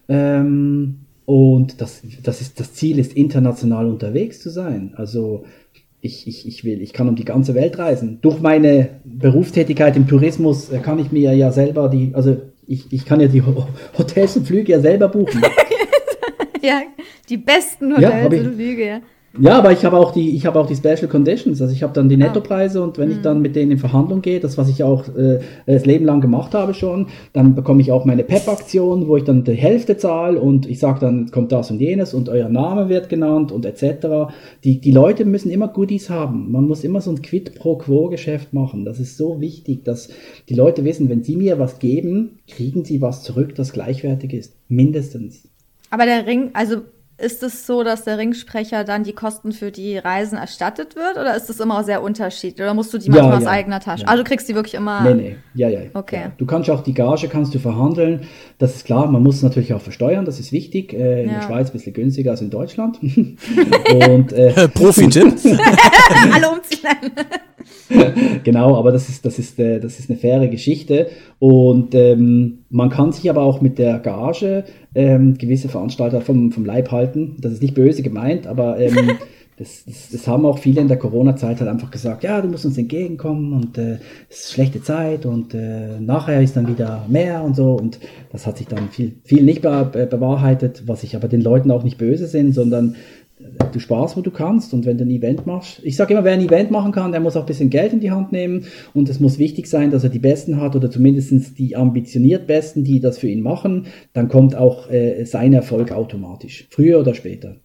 ähm, und das, das, ist, das Ziel ist, international unterwegs zu sein. Also ich, ich, ich will, ich kann um die ganze Welt reisen. Durch meine Berufstätigkeit im Tourismus kann ich mir ja selber die, also ich, ich kann ja die Hotels und Flüge ja selber buchen. Ja, die besten Hotels ja, und Flüge, ja. Ja, aber ich habe auch die, ich habe auch die Special Conditions, also ich habe dann die Nettopreise und wenn ich dann mit denen in Verhandlung gehe, das was ich auch äh, das Leben lang gemacht habe schon, dann bekomme ich auch meine P E P-Aktion, wo ich dann die Hälfte zahle und ich sage dann kommt das und jenes und euer Name wird genannt und et cetera. Die die Leute müssen immer Goodies haben, man muss immer so ein Quid-pro-quo-Geschäft machen, das ist so wichtig, dass die Leute wissen, wenn sie mir was geben, kriegen sie was zurück, das gleichwertig ist, mindestens. Aber der Ring, also ist es so, dass der Ringsprecher dann die Kosten für die Reisen erstattet wird oder ist das immer sehr unterschiedlich? Oder musst du die manchmal ja, aus ja, eigener Tasche? Ja. Also du kriegst die wirklich immer... Nee, nee. Ja, ja. Okay. Ja. Du kannst auch die Gage kannst du verhandeln. Das ist klar, man muss es natürlich auch versteuern, das ist wichtig. Äh, in ja. der Schweiz ein bisschen günstiger als in Deutschland. Und, äh, Profi-Tipps. Alle umziehen. Genau, aber das ist, das, ist, äh, das ist eine faire Geschichte. Und ähm, man kann sich aber auch mit der Gage... Ähm, gewisse Veranstalter vom, vom Leib halten. Das ist nicht böse gemeint, aber ähm, Das, das, das haben auch viele in der Corona-Zeit halt einfach gesagt, ja, du musst uns entgegenkommen und äh, es ist schlechte Zeit und äh, nachher ist dann wieder mehr und so, und das hat sich dann viel, viel nicht be- be- bewahrheitet, was ich aber den Leuten auch nicht böse sind, sondern äh, du sparst, wo du kannst, und wenn du ein Event machst, ich sage immer, wer ein Event machen kann, der muss auch ein bisschen Geld in die Hand nehmen, und es muss wichtig sein, dass er die Besten hat oder zumindest die ambitioniert Besten, die das für ihn machen, dann kommt auch äh, sein Erfolg automatisch, früher oder später.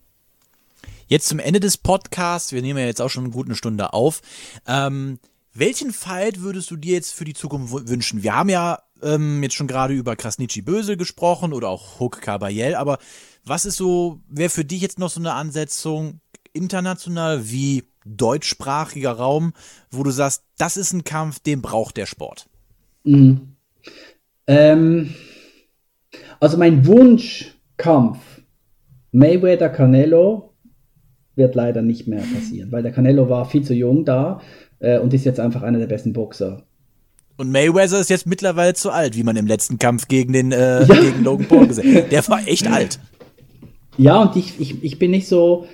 Jetzt zum Ende des Podcasts, wir nehmen ja jetzt auch schon eine gute Stunde auf, ähm, welchen Fight würdest du dir jetzt für die Zukunft w- wünschen? Wir haben ja ähm, jetzt schon gerade über Krasniqi Bösel gesprochen oder auch Huck Kabayel, aber was ist so, wäre für dich jetzt noch so eine Ansetzung international wie deutschsprachiger Raum, wo du sagst, das ist ein Kampf, den braucht der Sport? Mhm. Ähm, also mein Wunschkampf, Mayweather Canelo, wird leider nicht mehr passieren, weil der Canelo war viel zu jung da äh, und ist jetzt einfach einer der besten Boxer. Und Mayweather ist jetzt mittlerweile zu alt, wie man im letzten Kampf gegen den äh, ja. gegen Logan Paul gesehen hat. Der war echt alt. Ja, und ich, ich, ich bin nicht so,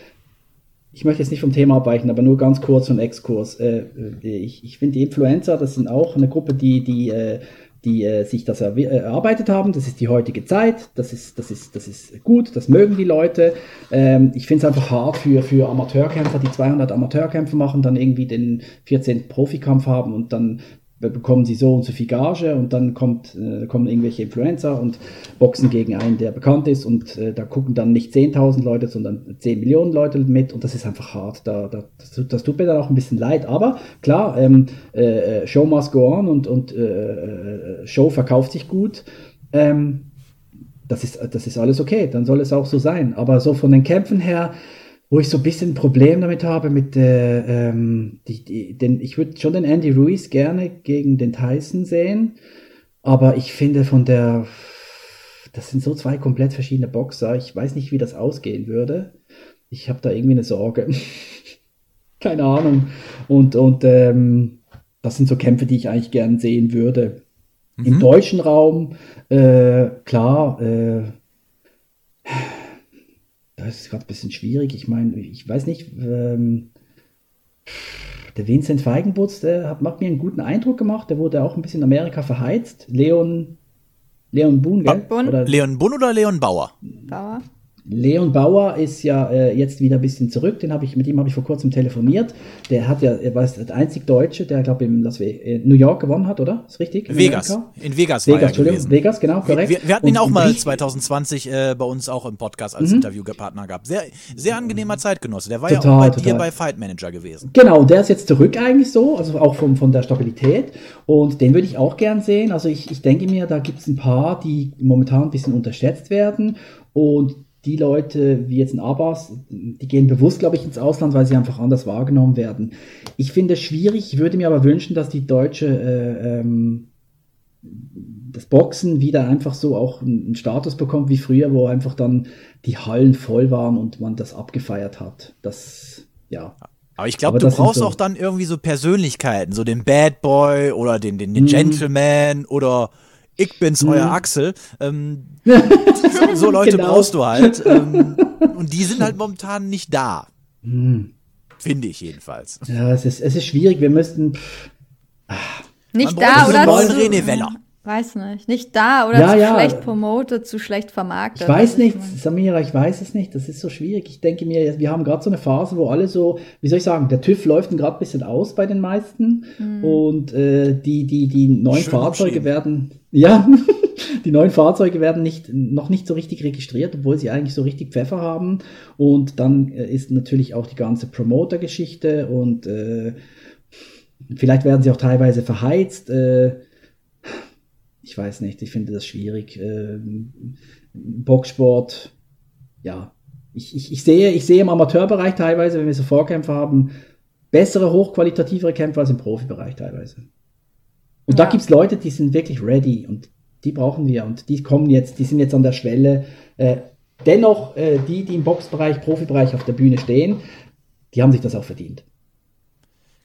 ich möchte jetzt nicht vom Thema abweichen, aber nur ganz kurz und Exkurs. Äh, ich ich finde, die Influencer, das sind auch eine Gruppe, die die äh, die äh, sich das er- erarbeitet haben. Das ist die heutige Zeit, das ist, das ist, das ist gut, das mögen die Leute. Ähm, ich finde es einfach hart für, für Amateurkämpfer, die zweihundert Amateurkämpfe machen, dann irgendwie den vierzehnten Profikampf haben und dann bekommen sie so und so viel Gage und dann kommt, äh, kommen irgendwelche Influencer und boxen gegen einen, der bekannt ist, und äh, da gucken dann nicht zehntausend Leute, sondern zehn Millionen Leute mit, und das ist einfach hart. Da, da, das, das tut mir dann auch ein bisschen leid, aber klar, ähm, äh, Show must go on, und, und äh, Show verkauft sich gut. Ähm, das ist, das ist alles okay, dann soll es auch so sein. Aber so von den Kämpfen her, wo ich so ein bisschen ein Problem damit habe, mit äh, ähm, die, die, den, ich würde schon den Andy Ruiz gerne gegen den Tyson sehen, aber ich finde von der, das sind so zwei komplett verschiedene Boxer, ich weiß nicht, wie das ausgehen würde. Ich habe da irgendwie eine Sorge. Keine Ahnung. Und, und ähm, das sind so Kämpfe, die ich eigentlich gern sehen würde. Mhm. Im deutschen Raum, äh, klar, äh, das ist gerade ein bisschen schwierig. Ich meine, ich weiß nicht, ähm, der Vincent Feigenbutz, der hat, macht mir einen guten Eindruck gemacht. Der wurde auch ein bisschen in Amerika verheizt. Leon, Leon Boone, gell? Bon. Oder Leon Boone oder Leon Bauer? Bauer. Leon Bauer ist ja äh, jetzt wieder ein bisschen zurück. Den habe ich, mit ihm habe ich vor kurzem telefoniert. Der hat ja, er weiß, der einzig Deutsche, der, glaube ich, in Las Ve- äh, New York gewonnen hat, oder? Ist richtig? In Vegas. Amerika? In Vegas, Vegas war er Entschuldigung, gewesen. Vegas, genau, korrekt. Wir, wir hatten und, ihn auch mal zwanzig zwanzig äh, bei uns auch im Podcast als mhm. Interviewpartner gehabt. Sehr, sehr angenehmer Zeitgenosse. Der war total, ja auch bei total. dir bei Fight Manager gewesen. Genau, der ist jetzt zurück eigentlich so, also auch vom, von der Stabilität. Und den würde ich auch gern sehen. Also ich, ich denke mir, da gibt es ein paar, die momentan ein bisschen unterschätzt werden. Und die Leute, wie jetzt in Abbas, die gehen bewusst, glaube ich, ins Ausland, weil sie einfach anders wahrgenommen werden. Ich finde es schwierig, ich würde mir aber wünschen, dass die deutsche, äh, ähm, das Boxen wieder einfach so auch einen Status bekommt wie früher, wo einfach dann die Hallen voll waren und man das abgefeiert hat. Das, ja. Aber ich glaube, du brauchst so auch dann irgendwie so Persönlichkeiten, so den Bad Boy oder den, den, den mm. Gentleman oder ich bin's, mhm. euer Axel. Ähm, so Leute genau. brauchst du halt. Ähm, und die sind halt momentan nicht da. Mhm. Finde ich jedenfalls. Ja, es ist, es ist schwierig. Wir müssten nicht da oder zu, René Weller. Weiß nicht. Nicht da oder ja, zu ja. schlecht promotet, zu schlecht vermarktet. Ich weiß nicht, Samira, ich weiß es nicht. Das ist so schwierig. Ich denke mir, wir haben gerade so eine Phase, wo alle so, wie soll ich sagen, der TÜV läuft gerade ein bisschen aus bei den meisten. Hm. Und äh, die, die, die neuen Schön Fahrzeuge stehen. werden, ja, die neuen Fahrzeuge werden nicht, noch nicht so richtig registriert, obwohl sie eigentlich so richtig Pfeffer haben. Und dann äh, ist natürlich auch die ganze Promoter-Geschichte und äh, vielleicht werden sie auch teilweise verheizt. Äh, Ich weiß nicht, ich finde das schwierig. Ähm, Boxsport, ja. Ich, ich, ich, sehe, ich sehe im Amateurbereich teilweise, wenn wir so Vorkämpfe haben, bessere, hochqualitativere Kämpfe als im Profibereich teilweise. Und ja. da gibt es Leute, die sind wirklich ready und die brauchen wir und die kommen jetzt, die sind jetzt an der Schwelle. Äh, dennoch, äh, die, die im Boxbereich, Profibereich auf der Bühne stehen, die haben sich das auch verdient.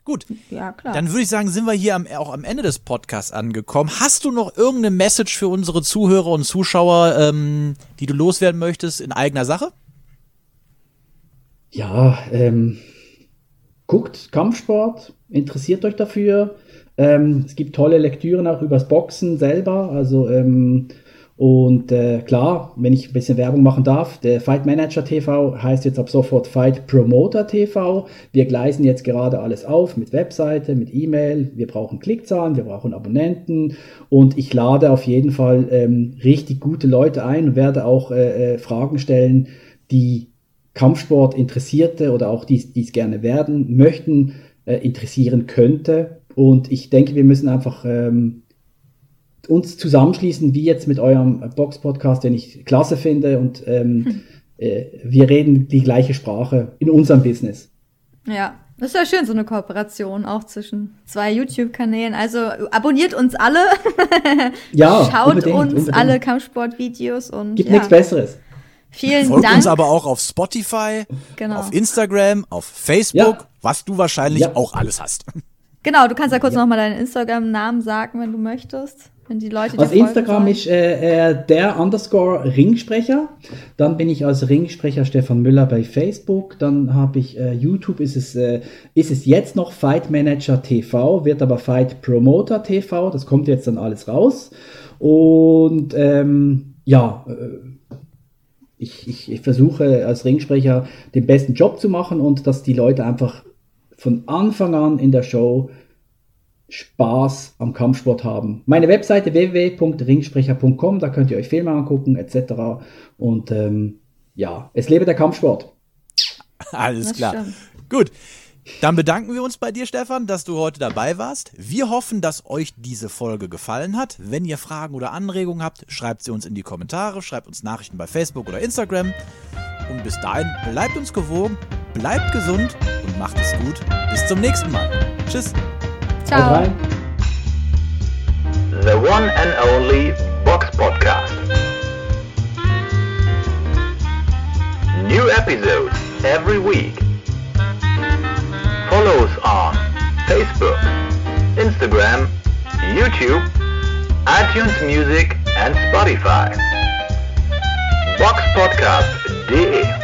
Gut, ja, klar. Dann würde ich sagen, sind wir hier am, auch am Ende des Podcasts angekommen. Hast du noch irgendeine Message für unsere Zuhörer und Zuschauer, ähm, die du loswerden möchtest in eigener Sache? ja, ähm, guckt Kampfsport, interessiert euch dafür. Ähm, es gibt tolle Lektüren auch übers Boxen selber. Also ähm, und äh, klar, wenn ich ein bisschen Werbung machen darf, der Fight Manager T V heißt jetzt ab sofort Fight Promoter T V. Wir gleisen jetzt gerade alles auf mit Webseite, mit E-Mail. Wir brauchen Klickzahlen, wir brauchen Abonnenten und ich lade auf jeden Fall ähm, richtig gute Leute ein und werde auch äh, äh, Fragen stellen, die Kampfsport Interessierte oder auch die, die es gerne werden möchten, äh, interessieren könnte. Und ich denke, wir müssen einfach ähm, uns zusammenschließen, wie jetzt mit eurem Box-Podcast, den ich klasse finde. Und ähm, hm. äh, wir reden die gleiche Sprache in unserem Business. Ja, das ist ja schön, so eine Kooperation auch zwischen zwei YouTube-Kanälen. Also abonniert uns alle. Ja, schaut unbedingt, uns unbedingt. alle Kampfsport-Videos. Und gibt ja. nichts Besseres. Vielen Folgt Dank. Uns aber auch auf Spotify, genau. auf Instagram, auf Facebook, ja. was du wahrscheinlich ja. auch alles hast. Genau, du kannst ja kurz ja. nochmal deinen Instagram-Namen sagen, wenn du möchtest. Wenn die Leute also Instagram ist äh, äh, der Underscore Ringsprecher. Dann bin ich als Ringsprecher Stefan Müller bei Facebook. Dann habe ich äh, YouTube, ist es, äh, ist es jetzt noch Fight Manager T V, wird aber Fight Promoter T V. Das kommt jetzt dann alles raus. Und ähm, ja, äh, ich, ich, ich versuche als Ringsprecher den besten Job zu machen und dass die Leute einfach von Anfang an in der Show Spaß am Kampfsport haben. Meine Webseite w w w punkt ringsprecher punkt com, da könnt ihr euch Filme angucken et cetera. Und ähm, ja, es lebe der Kampfsport. Alles das klar. Stimmt. Gut, dann bedanken wir uns bei dir, Stefan, dass du heute dabei warst. Wir hoffen, dass euch diese Folge gefallen hat. Wenn ihr Fragen oder Anregungen habt, schreibt sie uns in die Kommentare, schreibt uns Nachrichten bei Facebook oder Instagram. Und bis dahin, bleibt uns gewogen, bleibt gesund und macht es gut. Bis zum nächsten Mal. Tschüss. Ciao. The one and only Box Podcast. New episodes every week. Follow us on Facebook, Instagram, YouTube, iTunes Music and Spotify. Box Podcast. Yeah.